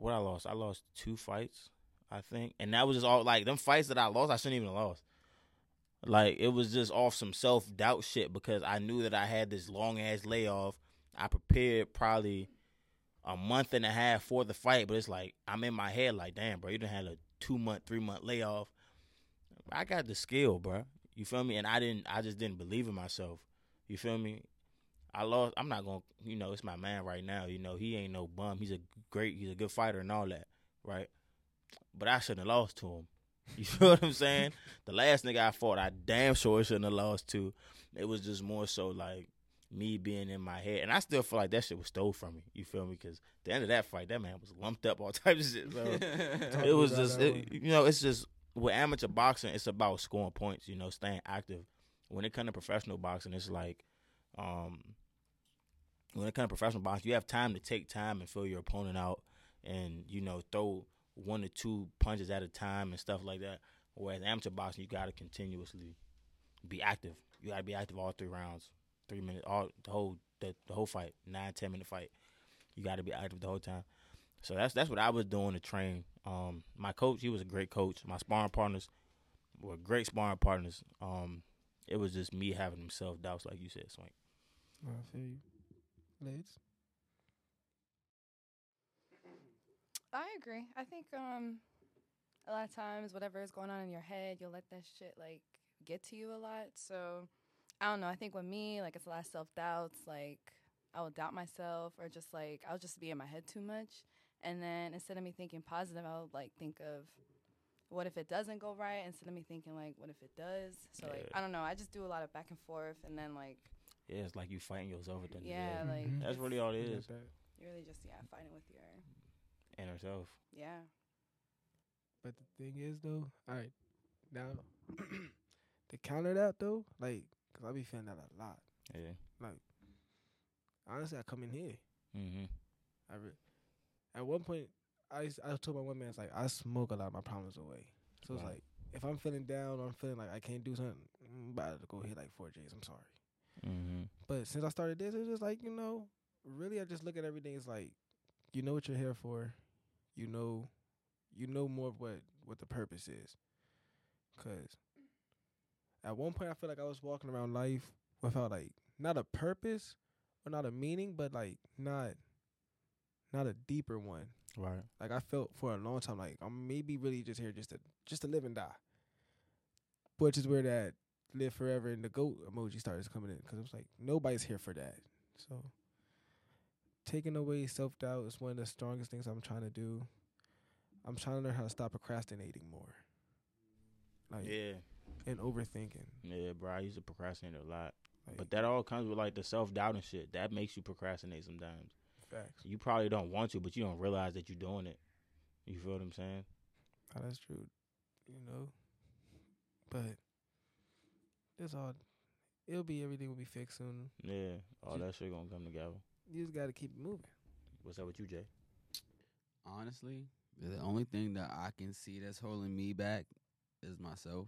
I lost. I lost 2 fights, I think. And that was just all, like, them fights that I lost, I shouldn't even have lost. Like, it was just off some self-doubt shit because I knew that I had this long-ass layoff. I prepared probably a month and a half for the fight, but it's like, I'm in my head like, damn, bro, you done had a 2-month, 3-month layoff. I got the skill, bro. You feel me? And I just didn't believe in myself. You feel me? I lost. I'm not going to, you know, it's my man right now. You know, he ain't no bum. He's a good fighter and all that, right? But I shouldn't have lost to him. You feel what I'm saying? The last nigga I fought, I damn sure shouldn't have lost to. It was just more so like me being in my head. And I still feel like that shit was stole from me. You feel me? Because the end of that fight, that man was lumped up, all types of shit. So it was just, you know, it's just. With amateur boxing, it's about scoring points, you know, staying active. When it comes to professional boxing, it's like, you have time to take time and fill your opponent out and, you know, throw 1 or 2 punches at a time and stuff like that. Whereas amateur boxing, you got to continuously be active. You got to be active all 3 rounds, 3 minutes, the whole fight, 9-10 minute fight. You got to be active the whole time. So that's what I was doing to train. My coach, he was a great coach. My sparring partners were great sparring partners. It was just me having them self-doubts, like you said, Swank. I feel you. Ladies? I agree. I think a lot of times whatever is going on in your head, you'll let that shit, like, get to you a lot. So, I don't know. I think with me, like, it's a lot of self-doubts. Like, I would doubt myself or just, like, I'll just be in my head too much. And then instead of me thinking positive, I would, like, think of what if it doesn't go right instead of me thinking, like, what if it does? So, yeah. Like, I don't know. I just do a lot of back and forth and then, like. Yeah, it's like you fighting yourself with the yeah, like. Mm-hmm. That's really all it is. You're really just, fighting with your. Inner self. Yeah. But the thing is, though, all right, now, to counter that, though, like, because I be feeling that a lot. Yeah. Like, honestly, I come in here. Mm-hmm. At one point, I told my one man, it's like, I smoke a lot of my problems away. So it's like, if I'm feeling down or I'm feeling like I can't do something, I'm about to go hit like 4 J's. I'm sorry. Mm-hmm. But since I started this, it's just like, you know, really I just look at everything. It's like, you know what you're here for. You know more of what the purpose is. Because at one point, I feel like I was walking around life without like, not a purpose or not a meaning, but like not a deeper one. Right. Like, I felt for a long time like I'm maybe really just here just to live and die. Which is where that live forever and the goat emoji started coming in because it was like, nobody's here for that. So, taking away self-doubt is one of the strongest things I'm trying to do. I'm trying to learn how to stop procrastinating more. Like, yeah. and overthinking. Yeah, bro, I used to procrastinate a lot. Like, but that all comes with, like, the self-doubt and shit. That makes you procrastinate sometimes. Facts. You probably don't want to, but you don't realize that you're doing it. You feel what I'm saying? Oh, that's true, you know. But that's all. It'll be, everything will be fixed soon. Yeah, all that shit gonna come together. You just gotta keep it moving. What's up with you, Jay? Honestly, the only thing that I can see that's holding me back is myself.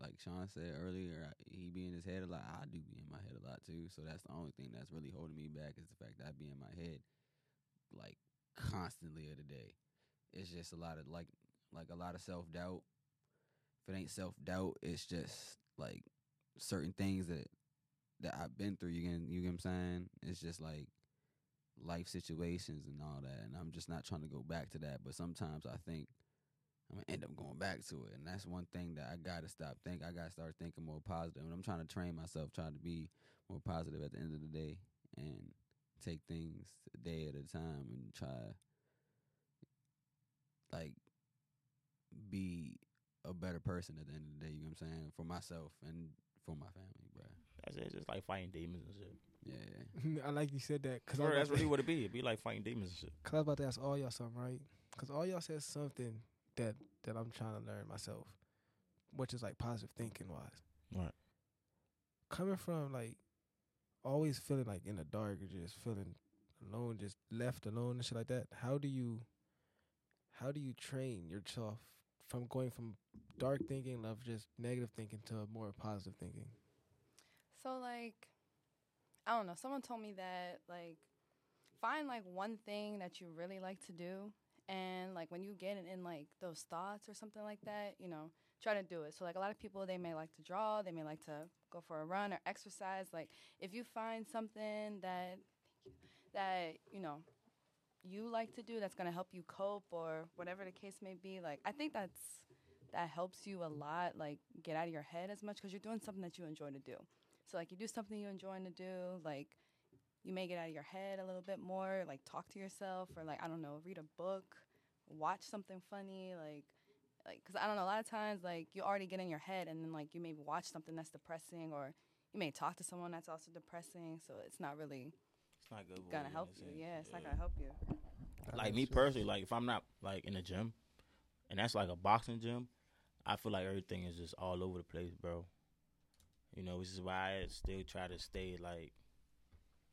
Like Sean said earlier, he be in his head a lot. I do be in my head a lot too. So that's the only thing that's really holding me back is the fact that I be in my head like constantly of the day. It's just a lot of like a lot of self doubt. If it ain't self doubt, it's just like certain things that I've been through. You get what I'm saying? It's just like life situations and all that, and I'm just not trying to go back to that. But sometimes I think I'm going to end up going back to it, and that's one thing that I got to stop thinking. I got to start thinking more positive, and I'm trying to train myself, trying to be more positive at the end of the day and take things a day at a time and try, like, be a better person at the end of the day, you know what I'm saying, for myself and for my family, bro. That's it. It's just like fighting demons and shit. Yeah. I like you said that. Cause sure, that's really what it be. It be like fighting demons and shit. Because I was about to ask all y'all something, right? Because all y'all said something that I'm trying to learn myself, which is like positive thinking wise. Right. Coming from like always feeling like in the dark or just feeling alone, just left alone and shit like that, how do you train yourself from going from dark thinking of just negative thinking to more positive thinking? So like, I don't know, someone told me that like find like one thing that you really like to do. And, like, when you get in, like, those thoughts or something like that, you know, try to do it. So, like, a lot of people, they may like to draw. They may like to go for a run or exercise. Like, if you find something that you know, you like to do that's going to help you cope or whatever the case may be, like, I think that helps you a lot, like, get out of your head as much because you're doing something that you enjoy to do. So, like, you do something you enjoy to do, like, you may get out of your head a little bit more, like talk to yourself or like, I don't know, read a book, watch something funny, like, cause I don't know, a lot of times like you already get in your head and then like you may watch something that's depressing or you may talk to someone that's also depressing. So it's not really going to help you. Yeah, it's not going to help you. Like me personally, like if I'm not like in a gym and that's like a boxing gym, I feel like everything is just all over the place, bro. You know, which is why I still try to stay like,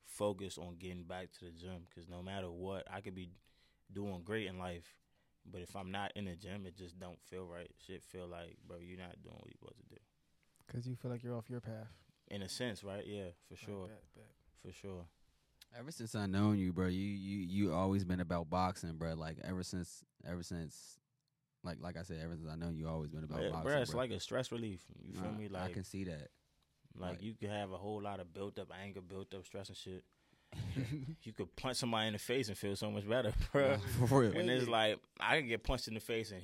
focus on getting back to the gym because no matter what, I could be doing great in life, but if I'm not in the gym, it just don't feel right. Shit feel like, bro, you're not doing what you're supposed to do. Because you feel like you're off your path. In a sense, right? Yeah, for sure. Right, back. For sure. Ever since I known you, bro, you always been about boxing, bro. Like, ever since... Like I said, ever since I known you always been about boxing, bro. It's like a stress relief. You feel me? Like I can see that. Like, you could have a whole lot of built-up anger, built-up stress and shit. You could punch somebody in the face and feel so much better, bro. For real. And it's like, I can get punched in the face and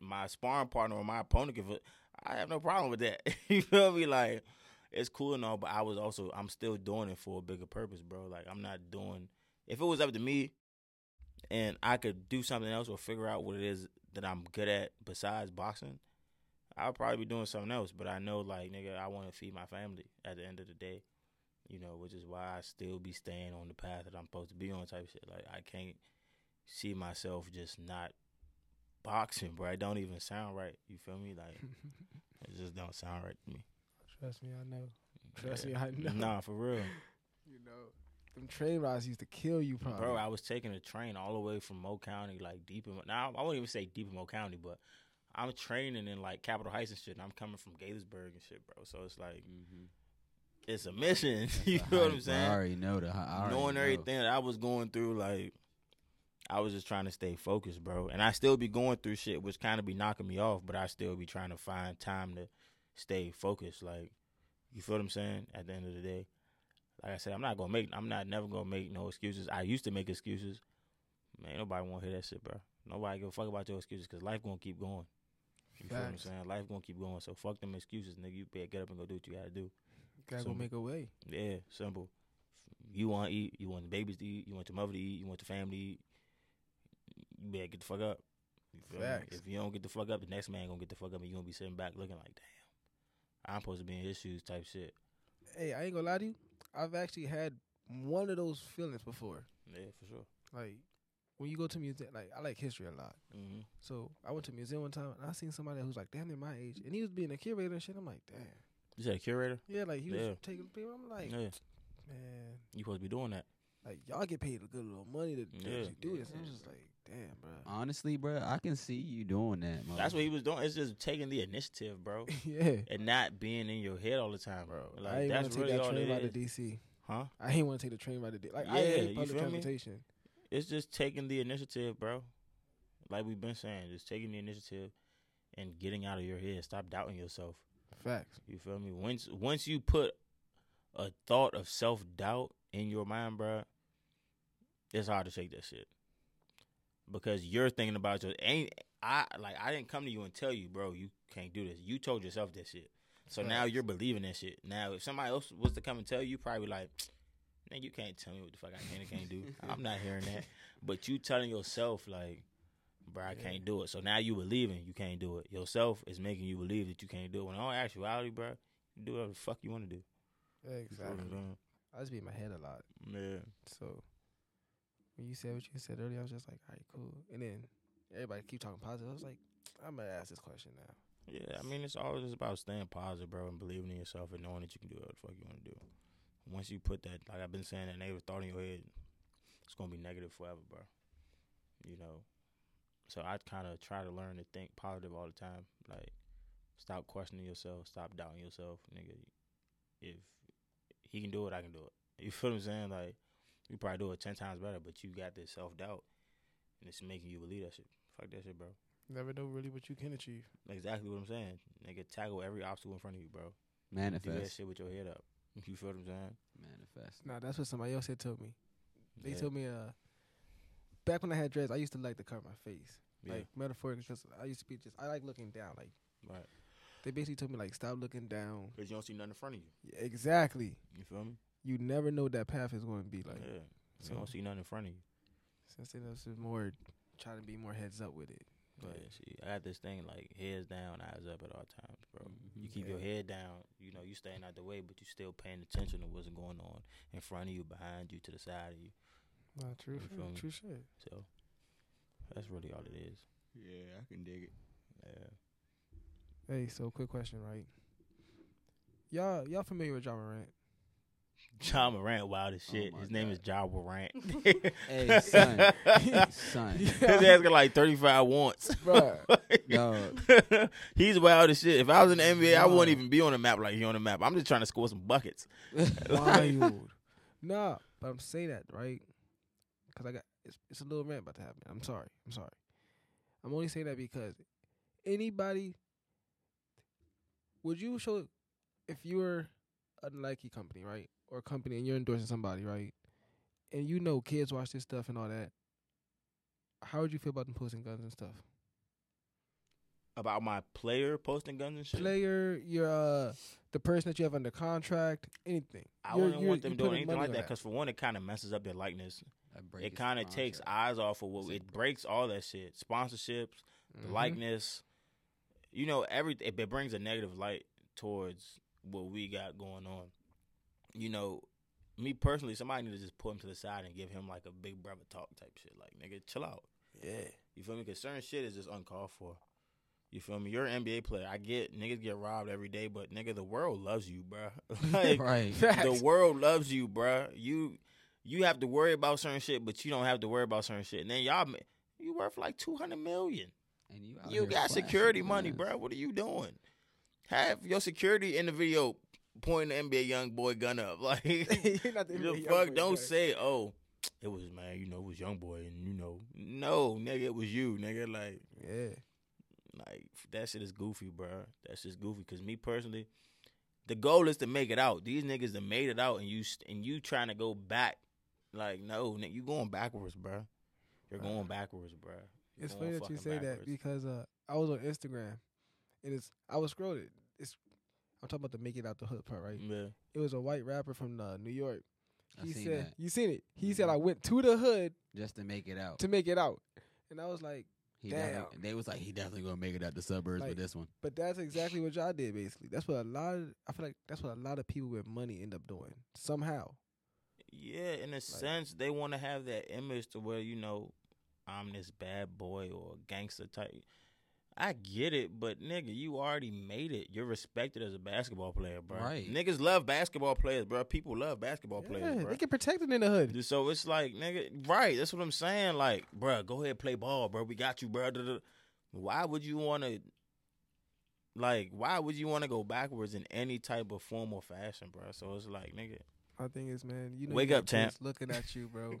my sparring partner or my opponent can feel, I have no problem with that. You feel me? Like, it's cool and all, but I'm still doing it for a bigger purpose, bro. Like, I'm not doing, if it was up to me and I could do something else or figure out what it is that I'm good at besides boxing, I'll probably be doing something else, but I know, like, nigga, I want to feed my family at the end of the day, you know, which is why I still be staying on the path that I'm supposed to be on type shit. Like, I can't see myself just not boxing, bro. It don't even sound right. You feel me? Like, it just don't sound right to me. Trust me, I know. Nah, for real. You know, them train rides used to kill you probably. Bro, I was taking a train all the way from Moe County, like, deep in, now, I wouldn't even say deep in Moe County, but I'm training in, like, Capitol Heights and shit, and I'm coming from Gaithersburg and shit, bro. So it's like, It's a mission. You know what I'm saying? I already know that. Knowing everything that I was going through, like, I was just trying to stay focused, bro. And I still be going through shit, which kind of be knocking me off, but I still be trying to find time to stay focused. Like, you feel what I'm saying? At the end of the day, like I said, I'm never going to make no excuses. I used to make excuses. Man, nobody want to hear that shit, bro. Nobody give a fuck about your excuses because life going to keep going. You feel what I'm saying? Life gonna keep going, so fuck them excuses, nigga. You better get up and go do what you gotta do. Go make a way. Yeah, simple. You want to eat, you want the babies to eat, you want your mother to eat, you want your family to eat. You better get the fuck up. You Facts. If you don't get the fuck up, the next man gonna get the fuck up, and you gonna be sitting back looking like, damn, I'm supposed to be in his shoes type shit. Hey, I ain't gonna lie to you. I've actually had one of those feelings before. Yeah, for sure. Like, when you go to museum, like, I like history a lot. Mm-hmm. So I went to a museum one time, and I seen somebody who's like, damn, they're my age. And he was being a curator and shit. I'm like, damn. You said a curator? Yeah, like, he was taking people. I'm like, man. You supposed to be doing that. Like, y'all get paid a good little money to do this. I'm just like, damn, bro. Honestly, bro, I can see you doing that, man. That's what he was doing. It's just taking the initiative, bro. Yeah. And not being in your head all the time, bro. Like, I ain't that's really all it is. I ain't want to take that train by the D.C. Huh? I ain't want to take the train by the D.C. Like, I hate public transportation. It's just taking the initiative, bro. Like we've been saying, just taking the initiative and getting out of your head. Stop doubting yourself. Facts. You feel me? Once you put a thought of self-doubt in your mind, bro, it's hard to shake that shit. Because you're thinking about your I didn't come to you and tell you, bro, you can't do this. You told yourself that shit. So Facts. Now you're believing that shit. Now if somebody else was to come and tell you, you probably like, man, you can't tell me what the fuck I can and can't do. I'm not hearing that. But you telling yourself, like, bro, I can't do it. So now you believing you can't do it. Yourself is making you believe that you can't do it. When in all actuality, bro, you do whatever the fuck you want to do. Exactly. I just be in my head a lot. Yeah. So when you said what you said earlier, I was just like, all right, cool. And then everybody keep talking positive. I was like, I'm going to ask this question now. Yeah, I mean, it's always about staying positive, bro, and believing in yourself and knowing that you can do whatever the fuck you want to do. Once you put that, like I've been saying, that negative thought in your head, it's going to be negative forever, bro. You know? So I kind of try to learn to think positive all the time. Like, stop questioning yourself. Stop doubting yourself, nigga. If he can do it, I can do it. You feel what I'm saying? Like, you probably do it 10 times better, but you got this self-doubt, and it's making you believe that shit. Fuck that shit, bro. Never know really what you can achieve. Exactly what I'm saying. Nigga, tackle every obstacle in front of you, bro. Manifest. Do that shit with your head up. You feel what I'm saying? Manifest. Nah, that's what somebody else had told me. They told me, back when I had dreads, I used to like to cover my face. Yeah. Like, metaphorically, because I used to be I like looking down. Like, right. They basically told me, like, stop looking down. Because you don't see nothing in front of you. Yeah, exactly. You feel me? You never know what that path is going to be like. Yeah. So you don't see nothing in front of you. Since then, this is more, trying to be more heads up with it. But yeah, see, I got this thing, like, heads down, eyes up at all times, bro. Mm-hmm. You keep your head down, you know, you staying out the way, but you still paying attention to what's going on in front of you, behind you, to the side of you. Nah, true shit. So, that's really all it is. Yeah, I can dig it. Yeah. Hey, so, quick question, right? Y'all familiar with Ja Morant? Ja Morant, wild as shit. His name is Ja Morant. Hey, son. His ass got like 35 wants. Bruh. He's wild as shit. If I was in the NBA, I wouldn't even be on the map like he on the map. I'm just trying to score some buckets. Wild. Nah, but I'm saying that, right? Because I got it's a little rant about to happen. I'm sorry. I'm only saying that because anybody, would you show, if you were a Nike company, right? Or company, and you're endorsing somebody, right? And you know kids watch this stuff and all that. How would you feel about them posting guns and stuff? About my player posting guns and shit? Player, your the person that you have under contract, anything. I wouldn't want them doing anything like that because, for one, it kind of messes up their likeness. It kind of takes eyes off of what it breaks all that shit. Sponsorships, the likeness. You know, it brings a negative light towards what we got going on. You know, me personally, somebody need to just pull him to the side and give him, like, a big brother talk type shit. Like, nigga, chill out. Yeah. You feel me? Because certain shit is just uncalled for. You feel me? You're an NBA player. I get niggas get robbed every day, but, nigga, the world loves you, bruh. Like, right. The world loves you, bruh. You have to worry about certain shit, but you don't have to worry about certain shit. And then y'all, you worth, like, $200 million. And you got security money, bruh. What are you doing? Have your security in the video pointing the NBA young boy gun up. Like, the fuck, don't say, oh, it was, man, you know, it was young boy, and, you know, no, nigga, it was you, nigga. Like, yeah. Like, that shit is goofy, bro. That's just goofy, because me personally, the goal is to make it out. These niggas that made it out, and you trying to go back. Like, no, nigga, you going backwards, bro. You're going backwards, bro. It's funny that you say that, because I was on Instagram, and I was scrolling. I'm talking about the make it out the hood part, right? Yeah. It was a white rapper from New York. He said, that. You seen it? He said, I went to the hood. Just to make it out. And I was like, Damn. They was like, he definitely gonna make it out the suburbs with this one. But that's exactly what y'all did, basically. That's what I feel like that's what a lot of people with money end up doing somehow. Yeah, in a sense, they want to have that image to where, you know, I'm this bad boy or gangster type. I get it, but nigga, you already made it. You're respected as a basketball player, bro. Right. Niggas love basketball players, bro. People love basketball players, bro. They get protected in the hood. So it's like, nigga, right, that's what I'm saying. Like, bro, go ahead, play ball, bro. We got you, bro. Why would you want to, like, why would you want to go backwards in any type of form or fashion, bro? So it's like, nigga. My thing is, man, you know, wake up, champ. Looking at you, bro.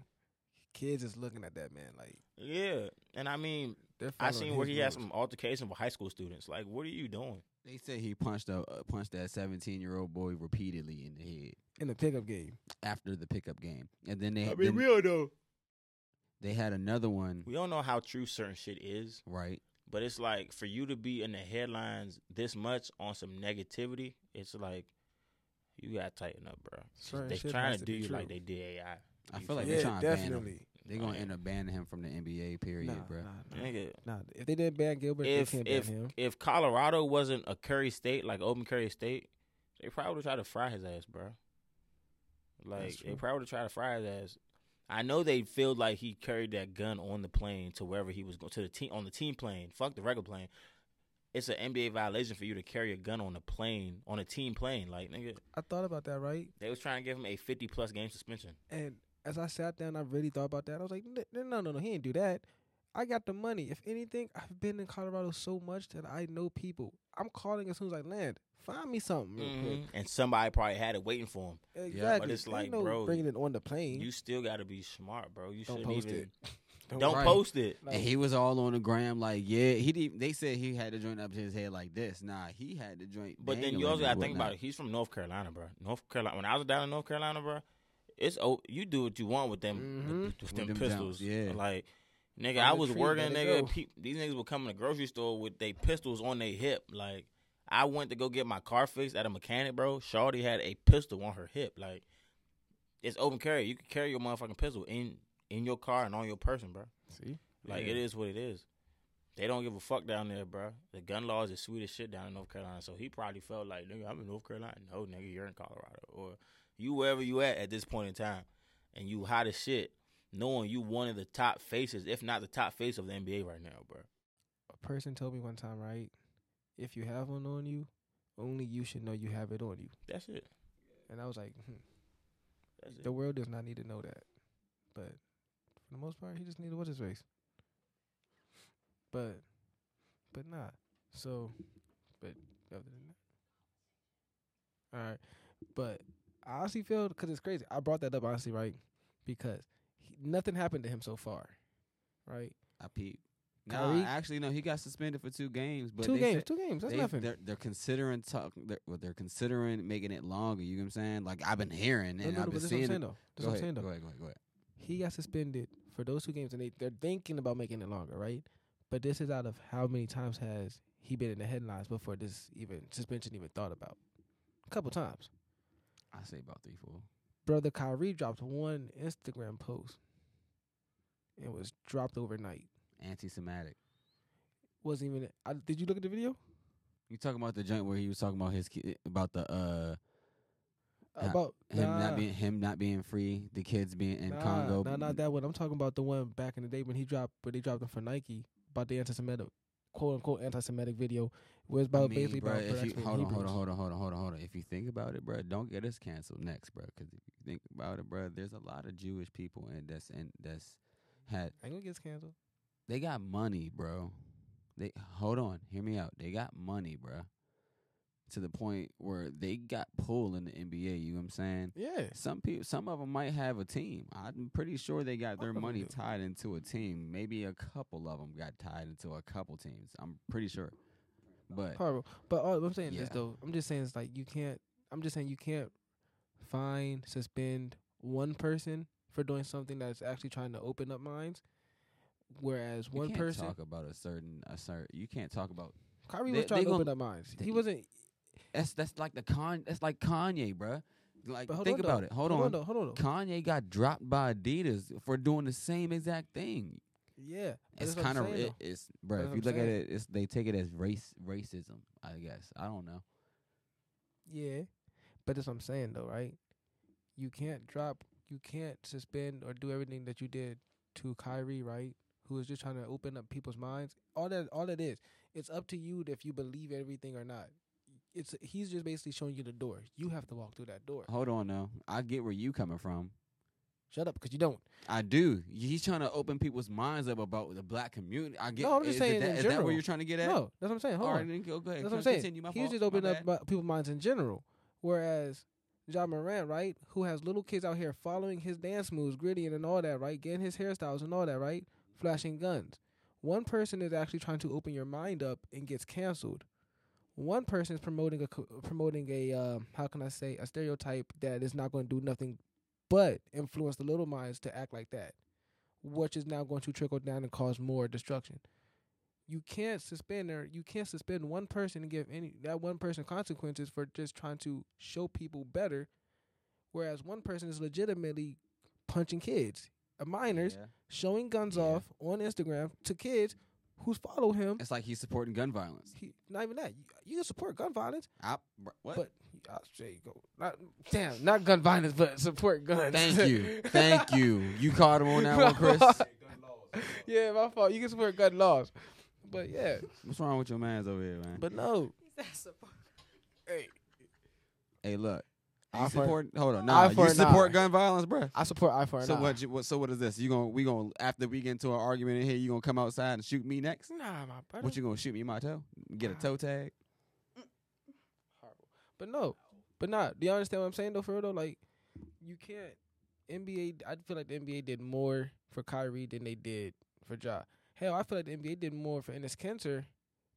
Kids is looking at that man like, yeah, and I mean, I seen where he had some altercation with high school students. Like, what are you doing? They said he punched that 17-year-old boy repeatedly in the head in the pickup game. After the pickup game, and then they, I mean, we all know they had another one. We all know how true certain shit is, right? But it's like for you to be in the headlines this much on some negativity, it's like you gotta tighten up, bro. They trying to do you like they did AI. I feel like they're trying to ban him. They're going to end up banning him from the NBA, period, bro. Nah. If they didn't ban Gilbert, they can't ban him. If Colorado wasn't a Curry state, like open Curry state, they probably would try to fry his ass, bro. Like, they probably would try to fry his ass. I know they feel like he carried that gun on the plane to wherever he was going, to the team, on the team plane. Fuck the regular plane. It's an NBA violation for you to carry a gun on a plane, on a team plane. Like, nigga. I thought about that, right? They was trying to give him a 50-plus game suspension. And as I sat down, I really thought about that. I was like, no, he ain't do that. I got the money. If anything, I've been in Colorado so much that I know people. I'm calling as soon as I land. Find me something real quick. And somebody probably had it waiting for him. Exactly. Yeah, but it's like, bro, bringing it on the plane. You still got to be smart, bro. You shouldn't even. Don't post it. And he was all on the gram like, yeah, he didn't. They said he had the joint up to his head like this. Nah, he had the joint. But then you also got to think about it. He's from North Carolina, bro. When I was down in North Carolina, bro, you do what you want with them with them pistols. Yeah. Like, nigga, I was working, nigga. These niggas would come in the grocery store with they pistols on their hip. Like, I went to go get my car fixed at a mechanic, bro. Shawty had a pistol on her hip. Like, it's open carry. You can carry your motherfucking pistol in your car and on your person, bro. See? Like, it is what it is. They don't give a fuck down there, bro. The gun laws is sweet as shit down in North Carolina. So he probably felt like, nigga, I'm in North Carolina. No, nigga, you're in Colorado. Or you wherever you at this point in time, and you hot as shit, knowing you one of the top faces, if not the top face of the NBA right now, bro. A person told me one time, right, if you have one on you, only you should know you have it on you. That's it. And I was like, That's it. The world does not need to know that. But for the most part, he just needed what's his face. But nah. So, but other than that. All right. But I honestly feel, because it's crazy. I brought that up, honestly, right? Because nothing happened to him so far, right? I peeped. No, actually, no. He got suspended for 2 games. But two games. That's nothing. They're considering they're considering making it longer. You know what I'm saying? Like, I've been hearing and I've been seeing. Go ahead. He got suspended for those 2 games, and they're thinking about making it longer, right? But this is out of how many times has he been in the headlines before this even suspension even thought about? A couple times. I say about 3, 4. Brother Kyrie dropped one Instagram post and was dropped overnight. Anti-Semitic. Wasn't even. Did you look at the video? You talking about the joint where he was talking about his kid, about the him not being free, the kids being in Congo. No, not that one. I'm talking about the one back in the day when he dropped, where they dropped him for Nike, about the anti-Semitic, quote unquote anti-Semitic video. Where's about, I mean, basically, bro, about if you, hold on. If you think about it, bro, don't get us canceled next, bro. Because if you think about it, bro, there's a lot of Jewish people and that's had. I ain't gonna get us canceled. They got money, bro. Hear me out. They got money, bro. To the point where they got pulled in the NBA, you know what I'm saying? Yeah. Some of them might have a team. I'm pretty sure they got their money tied into a team. Maybe a couple of them got tied into a couple teams. I'm pretty sure. But horrible. But all I'm saying is, though, I'm just saying it's like you can't fine, suspend one person for doing something that's actually trying to open up minds, whereas one person can't talk about a certain. You can't talk about Kyrie was trying to open up minds. He wasn't. That's like Kanye, bro. Like, think about it. Hold on. Kanye got dropped by Adidas for doing the same exact thing. Yeah, it's kind of it's bro. If you look at it, it's they take it as racism. I guess I don't know. Yeah, but that's what I'm saying though, right? You can't drop, you can't suspend or do everything that you did to Kyrie, right? Who is just trying to open up people's minds. All that is, it's up to you if you believe everything or not. It's he's just basically showing you the door. You have to walk through that door. Hold on now, I get where you coming from. Shut up, because you don't. I do. He's trying to open people's minds up about the black community. I get. No, I'm just saying in general. Is that where you're trying to get at? No, that's what I'm saying. Hold on. Go ahead. That's what I'm saying. He's just opening up people's minds in general. Whereas Ja Morant, right, who has little kids out here following his dance moves, gritty and all that, right, getting his hairstyles and all that, right, flashing guns. One person is actually trying to open your mind up and gets canceled. One person is promoting a how can I say, a stereotype that is not going to do nothing but influence the little minds to act like that, which is now going to trickle down and cause more destruction. You can't suspend one person and give that one person consequences for just trying to show people better, whereas one person is legitimately punching kids, minors, showing guns off on Instagram to kids who follow him. It's like he's supporting gun violence. Not even that. You can support gun violence. What? But I'll say go. Not gun violence, but support guns. Thank you. You called him on that one, Chris. Yeah, my fault. You can support gun laws. But yeah. What's wrong with your man's over here, man? But no. Hey, look. You support gun violence, bro. I support I for an eye. So what is this? We gonna after we get into an argument in here, you gonna come outside and shoot me next? Nah, my brother. What, you gonna shoot me in my toe? Get a toe tag? Horrible. But do you understand what I'm saying though? For real though, like you can't. NBA. I feel like the NBA did more for Kyrie than they did for Ja. Hell, I feel like the NBA did more for Ennis Kanter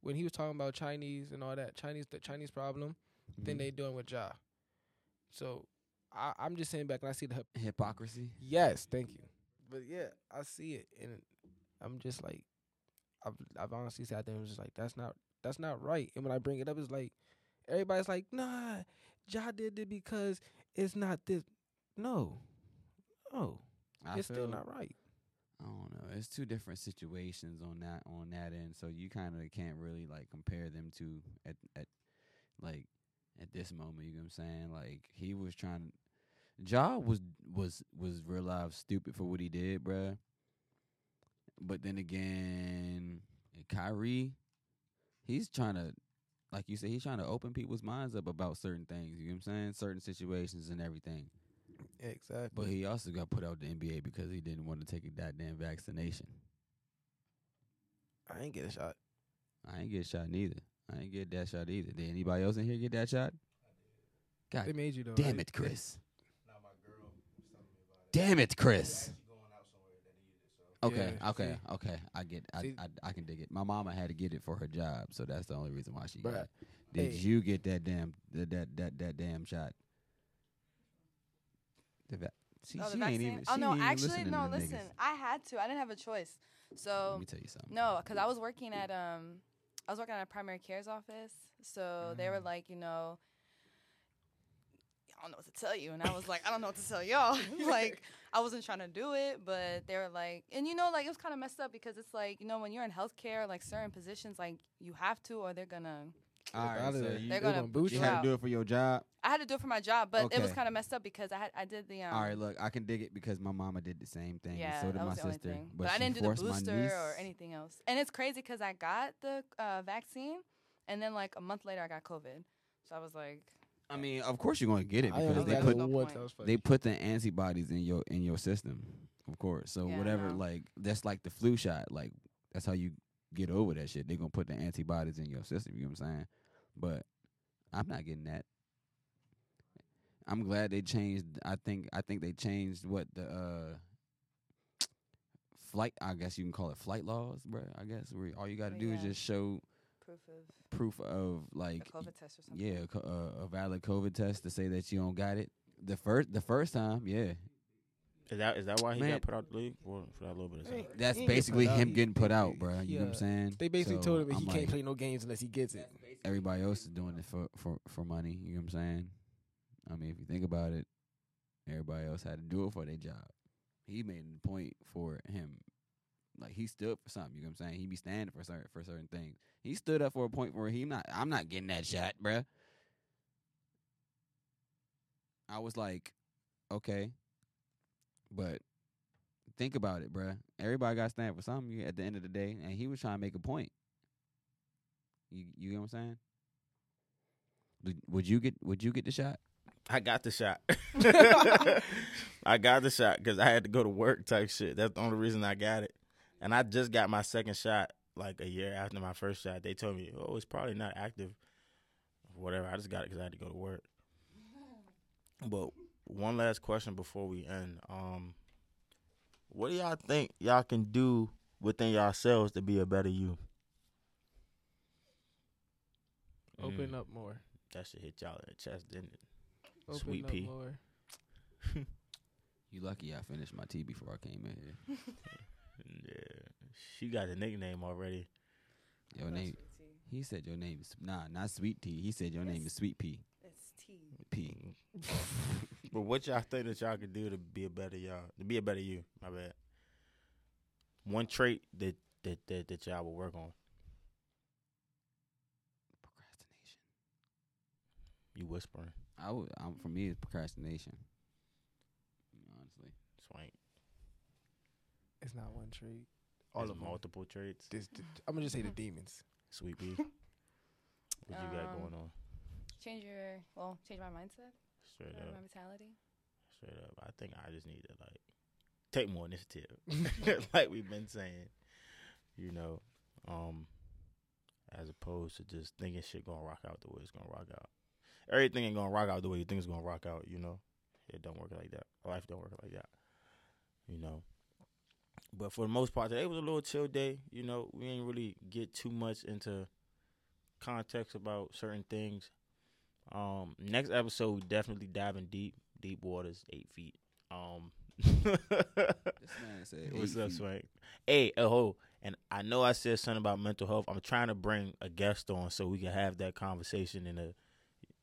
when he was talking about Chinese and all that the Chinese problem than they doing with Ja. So, I'm just sitting back and I see the hypocrisy. Yes, thank you. But yeah, I see it, and I'm just like, I've honestly sat there and was just like, that's not right. And when I bring it up, it's like everybody's like, nah, Ja did it because it's not this. No, it's still not right. I don't know. It's two different situations on that end, so you kind of can't really like compare them to at this moment, you know what I'm saying? Like, he was trying to... Ja was real life stupid for what he did, bruh. But then again, Kyrie, he's trying to... Like you said, he's trying to open people's minds up about certain things, you know what I'm saying? Certain situations and everything. Exactly. But he also got put out the NBA because he didn't want to take a goddamn vaccination. I ain't get a shot. I ain't get a shot neither. I ain't get that shot either. Did anybody else in here get that shot? God, they made you though. Damn it, Chris. Not my girl. Damn it, Chris. Okay. I get. I can dig it. My mama had to get it for her job, so that's the only reason why she got it. Did you get that damn that damn shot? Listen. I had to. I didn't have a choice. So let me tell you something. No, because I was working at a primary care's office, so they were like, you know, I don't know what to tell you. And I was like, I don't know what to tell y'all. Like, I wasn't trying to do it, but they were like, and you know, like, it was kind of messed up because it's like, you know, when you're in healthcare, like, certain positions, like, you have to or they're going to. All right, so they're going to boot you out. You had to do it for your job? I had to do it for my job, but it was kind of messed up because I did the... All right, look, I can dig it because my mama did the same thing. Yeah, and so did my sister. But I didn't do the booster or anything else. And it's crazy because I got the vaccine, and then like a month later I got COVID. So I was like... I mean, of course you're going to get it because they put the antibodies in your system, of course. So yeah, whatever, like, that's like the flu shot. Like, that's how you get over that shit. They're going to put the antibodies in your system, you know what I'm saying? But I'm not getting that. I'm glad they changed. I think they changed what the flight. I guess you can call it flight laws, bro. I guess where all you got to do is just show proof of like a COVID test or something. Yeah, a valid COVID test to say that you don't got it. The first time, yeah. Is that why he got put out the league for that little bit? Of time? That's basically him getting put out, bro. You know what I'm saying? They basically told him that he can't play no games unless he gets it. Everybody else is doing it for money. You know what I'm saying? I mean, if you think about it, everybody else had to do it for their job. He made a point for him Like, he stood for something. You know what I'm saying? He be standing for certain things. He stood up for a point where I'm not getting that shot, bruh. I was like, okay, but think about it, bruh. Everybody got to stand for something at the end of the day, and he was trying to make a point. You know what I'm saying? Would you get the shot? I got the shot. I got the shot because I had to go to work type shit. That's the only reason I got it. And I just got my second shot like a year after my first shot. They told me, oh, it's probably not active or whatever. I just got it because I had to go to work. But one last question before we end. What do y'all think y'all can do within yourselves to be a better you? Open up more. That shit hit y'all in the chest, didn't it? Open Sweet up P. More. You lucky I finished my tea before I came in here. Yeah. She got a nickname already. Your name. He said your name is... Nah, not Sweet Tea. He said your name is Sweet P. It's T. P. But what y'all think that y'all could do to be a better y'all? To be a better you. My bad. One trait that y'all will work on. Procrastination. You whispering. For me, it's procrastination. Honestly. Swank. It's not one trait. All of multiple traits. I'm going to just say the demons. Sweet B. What you got going on? Change my mindset. Straight up. My mentality. Straight up. I think I just need to, like, take more initiative. Like we've been saying. You know, as opposed to just thinking shit going to rock out the way it's going to rock out. Everything ain't gonna rock out the way you think it's gonna rock out, you know? It don't work like that. Life don't work like that, you know? But for the most part, today was a little chill day, you know? We ain't really get too much into context about certain things. Next episode, we definitely diving deep waters, 8 feet. This man said what's up, Swank? Hey, and I know I said something about mental health. I'm trying to bring a guest on so we can have that conversation in a,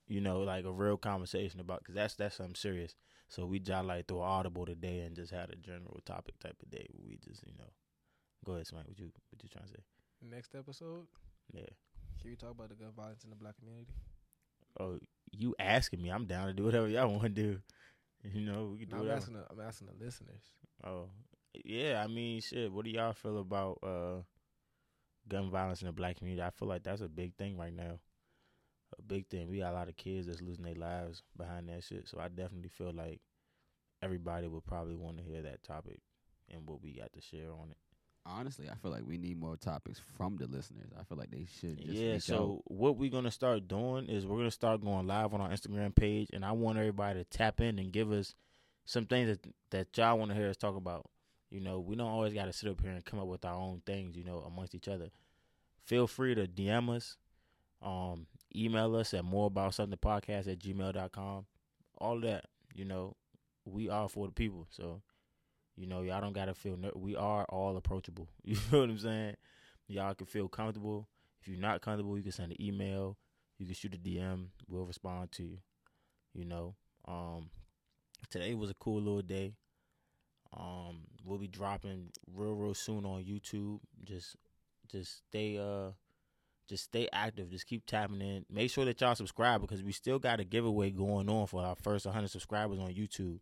you know, like a real conversation about, because that's something serious. So we just like through audible today and just had a general topic type of day. We just, you know, go ahead, Swank. What you trying to say? Next episode. Yeah. Can we talk about the gun violence in the Black community? Oh, you asking me? I'm down to do whatever y'all want to do. You know, we can do whatever. I'm asking the listeners. Oh, yeah. I mean, shit. What do y'all feel about gun violence in the Black community? I feel like that's a big thing right now. A big thing. We got a lot of kids that's losing their lives behind that shit. So I definitely feel like everybody would probably want to hear that topic and what we got to share on it. Honestly, I feel like we need more topics from the listeners. I feel like they should just reach out. So what we're going to start doing is we're going to start going live on our Instagram page, and I want everybody to tap in and give us some things that y'all want to hear us talk about. You know, we don't always got to sit up here and come up with our own things, you know, amongst each other. Feel free to DM us. Email us at moreaboutsomethingpodcast@gmail.com. All that, you know, we are for the people. So, you know, y'all don't got to feel we are all approachable. You know what I'm saying? Y'all can feel comfortable. If you're not comfortable, you can send an email. You can shoot a DM. We'll respond to you, you know. Today was a cool little day. We'll be dropping real soon on YouTube. Just stay stay active. Just keep tapping in. Make sure that y'all subscribe because we still got a giveaway going on for our first 100 subscribers on YouTube.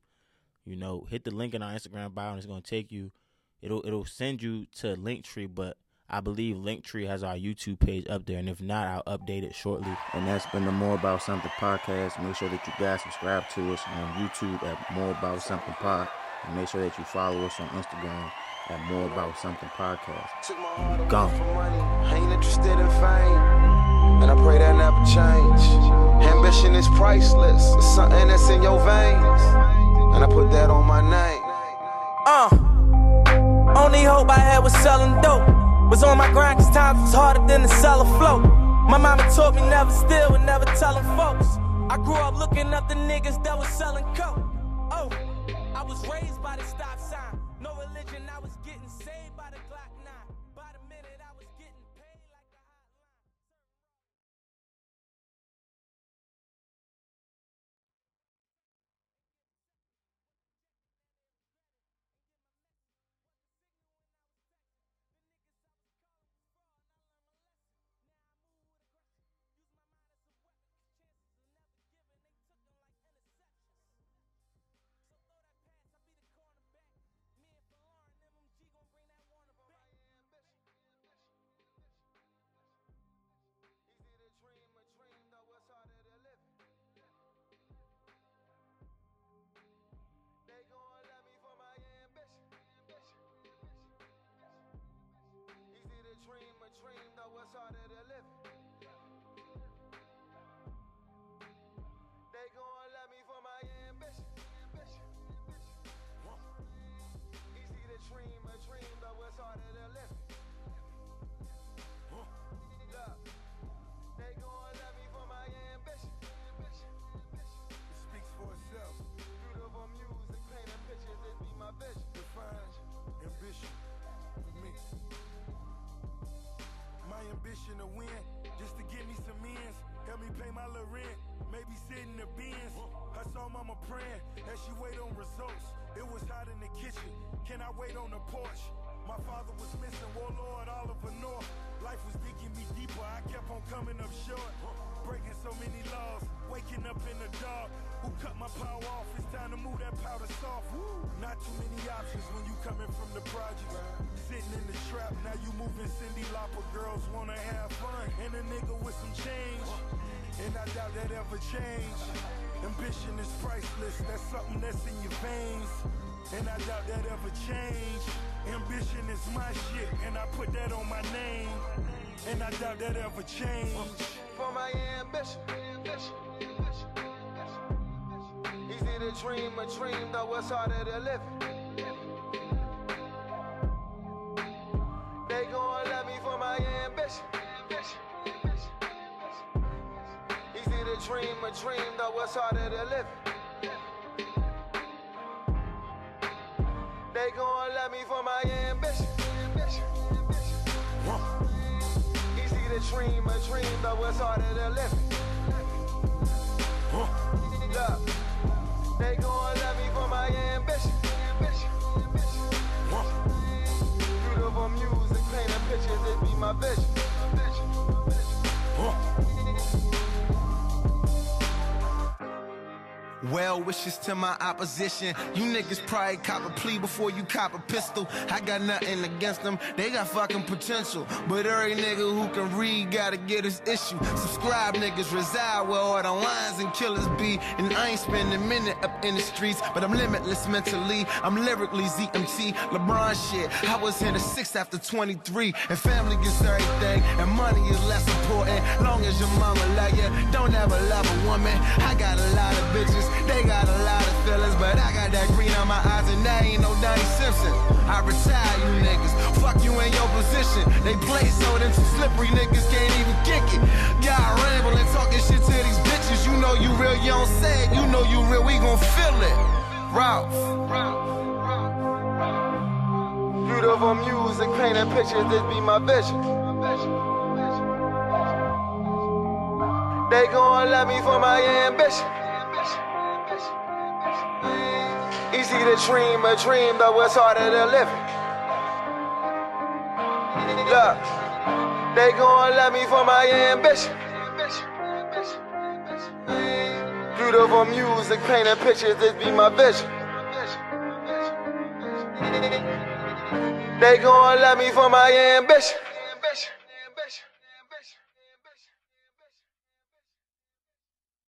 You know, hit the link in our Instagram bio and it's going to take you. It'll send you to Linktree, but I believe Linktree has our YouTube page up there. And if not, I'll update it shortly. And that's been the More About Something podcast. Make sure that you guys subscribe to us on YouTube at More About Something Pod. And make sure that you follow us on Instagram at More About Something Podcast. I'm gone. I ain't interested in fame, and I pray that never change. Ambition is priceless, it's something that's in your veins, and I put that on my name. Only hope I had was selling dope. Was on my grind cause times was harder than the seller float. My mama taught me never steal and never telling folks. I grew up looking up the niggas that was selling coke. Oh, I was raised by the stop sign. No religion, I was getting saved by the clock. ambition to win, just to give me some ends, help me pay my little rent, maybe sit in the bins. I saw mama praying as she wait on results. It was hot in the kitchen, can I wait on the porch? My father was missing, warlord Oliver North. Life was digging me deeper, I kept on coming up short. Breaking so many laws, waking up in the dark. Who cut my power off? It's time to move that powder soft. Not too many options when you coming from the projects. Sitting in the trap, now you moving Cyndi Lauper. Girls wanna have fun, and a nigga with some change. And I doubt that ever change. Ambition is priceless, that's something that's in your veins. And I doubt that ever change. Ambition is my shit, and I put that on my name. And I doubt that ever change. For my ambition, easy to dream a dream, though it's harder to live it. They gon' love me for my ambition. Easy to dream a dream, though it's harder to live it. They gon' love me for my ambition. Easy to dream a dream, though it's harder to live it. Look, they gon' love me for my ambition. Beautiful music, painting pictures, it be my vision. Well wishes to my opposition. You niggas probably cop a plea before you cop a pistol. I got nothing against them, they got fucking potential. But every nigga who can read gotta get his issue. Subscribe niggas reside where all the lines and killers be. And I ain't spend a minute up in the streets, but I'm limitless mentally. I'm lyrically ZMT, LeBron shit. I was in the 6 after 23. And family gets everything, and money is less important. Long as your mama love you, don't ever love a woman. I got a lot of bitches, they got a lot of feelings, but I got that green on my eyes, and that ain't no Donnie Simpson. I retire you niggas, fuck you in your position. They play so them some slippery niggas can't even kick it. Y'all rambling, talking shit to these bitches. You know you real, you don't say it. You know you real, we gon' feel it. Ralph. Beautiful music, painting pictures, this be my vision. They gon' love me for my ambition. Easy to dream a dream, though it's harder to live it. Look, they gon' love me for my ambition. Beautiful music, painting pictures, this be my vision. They gon' love me for my ambition.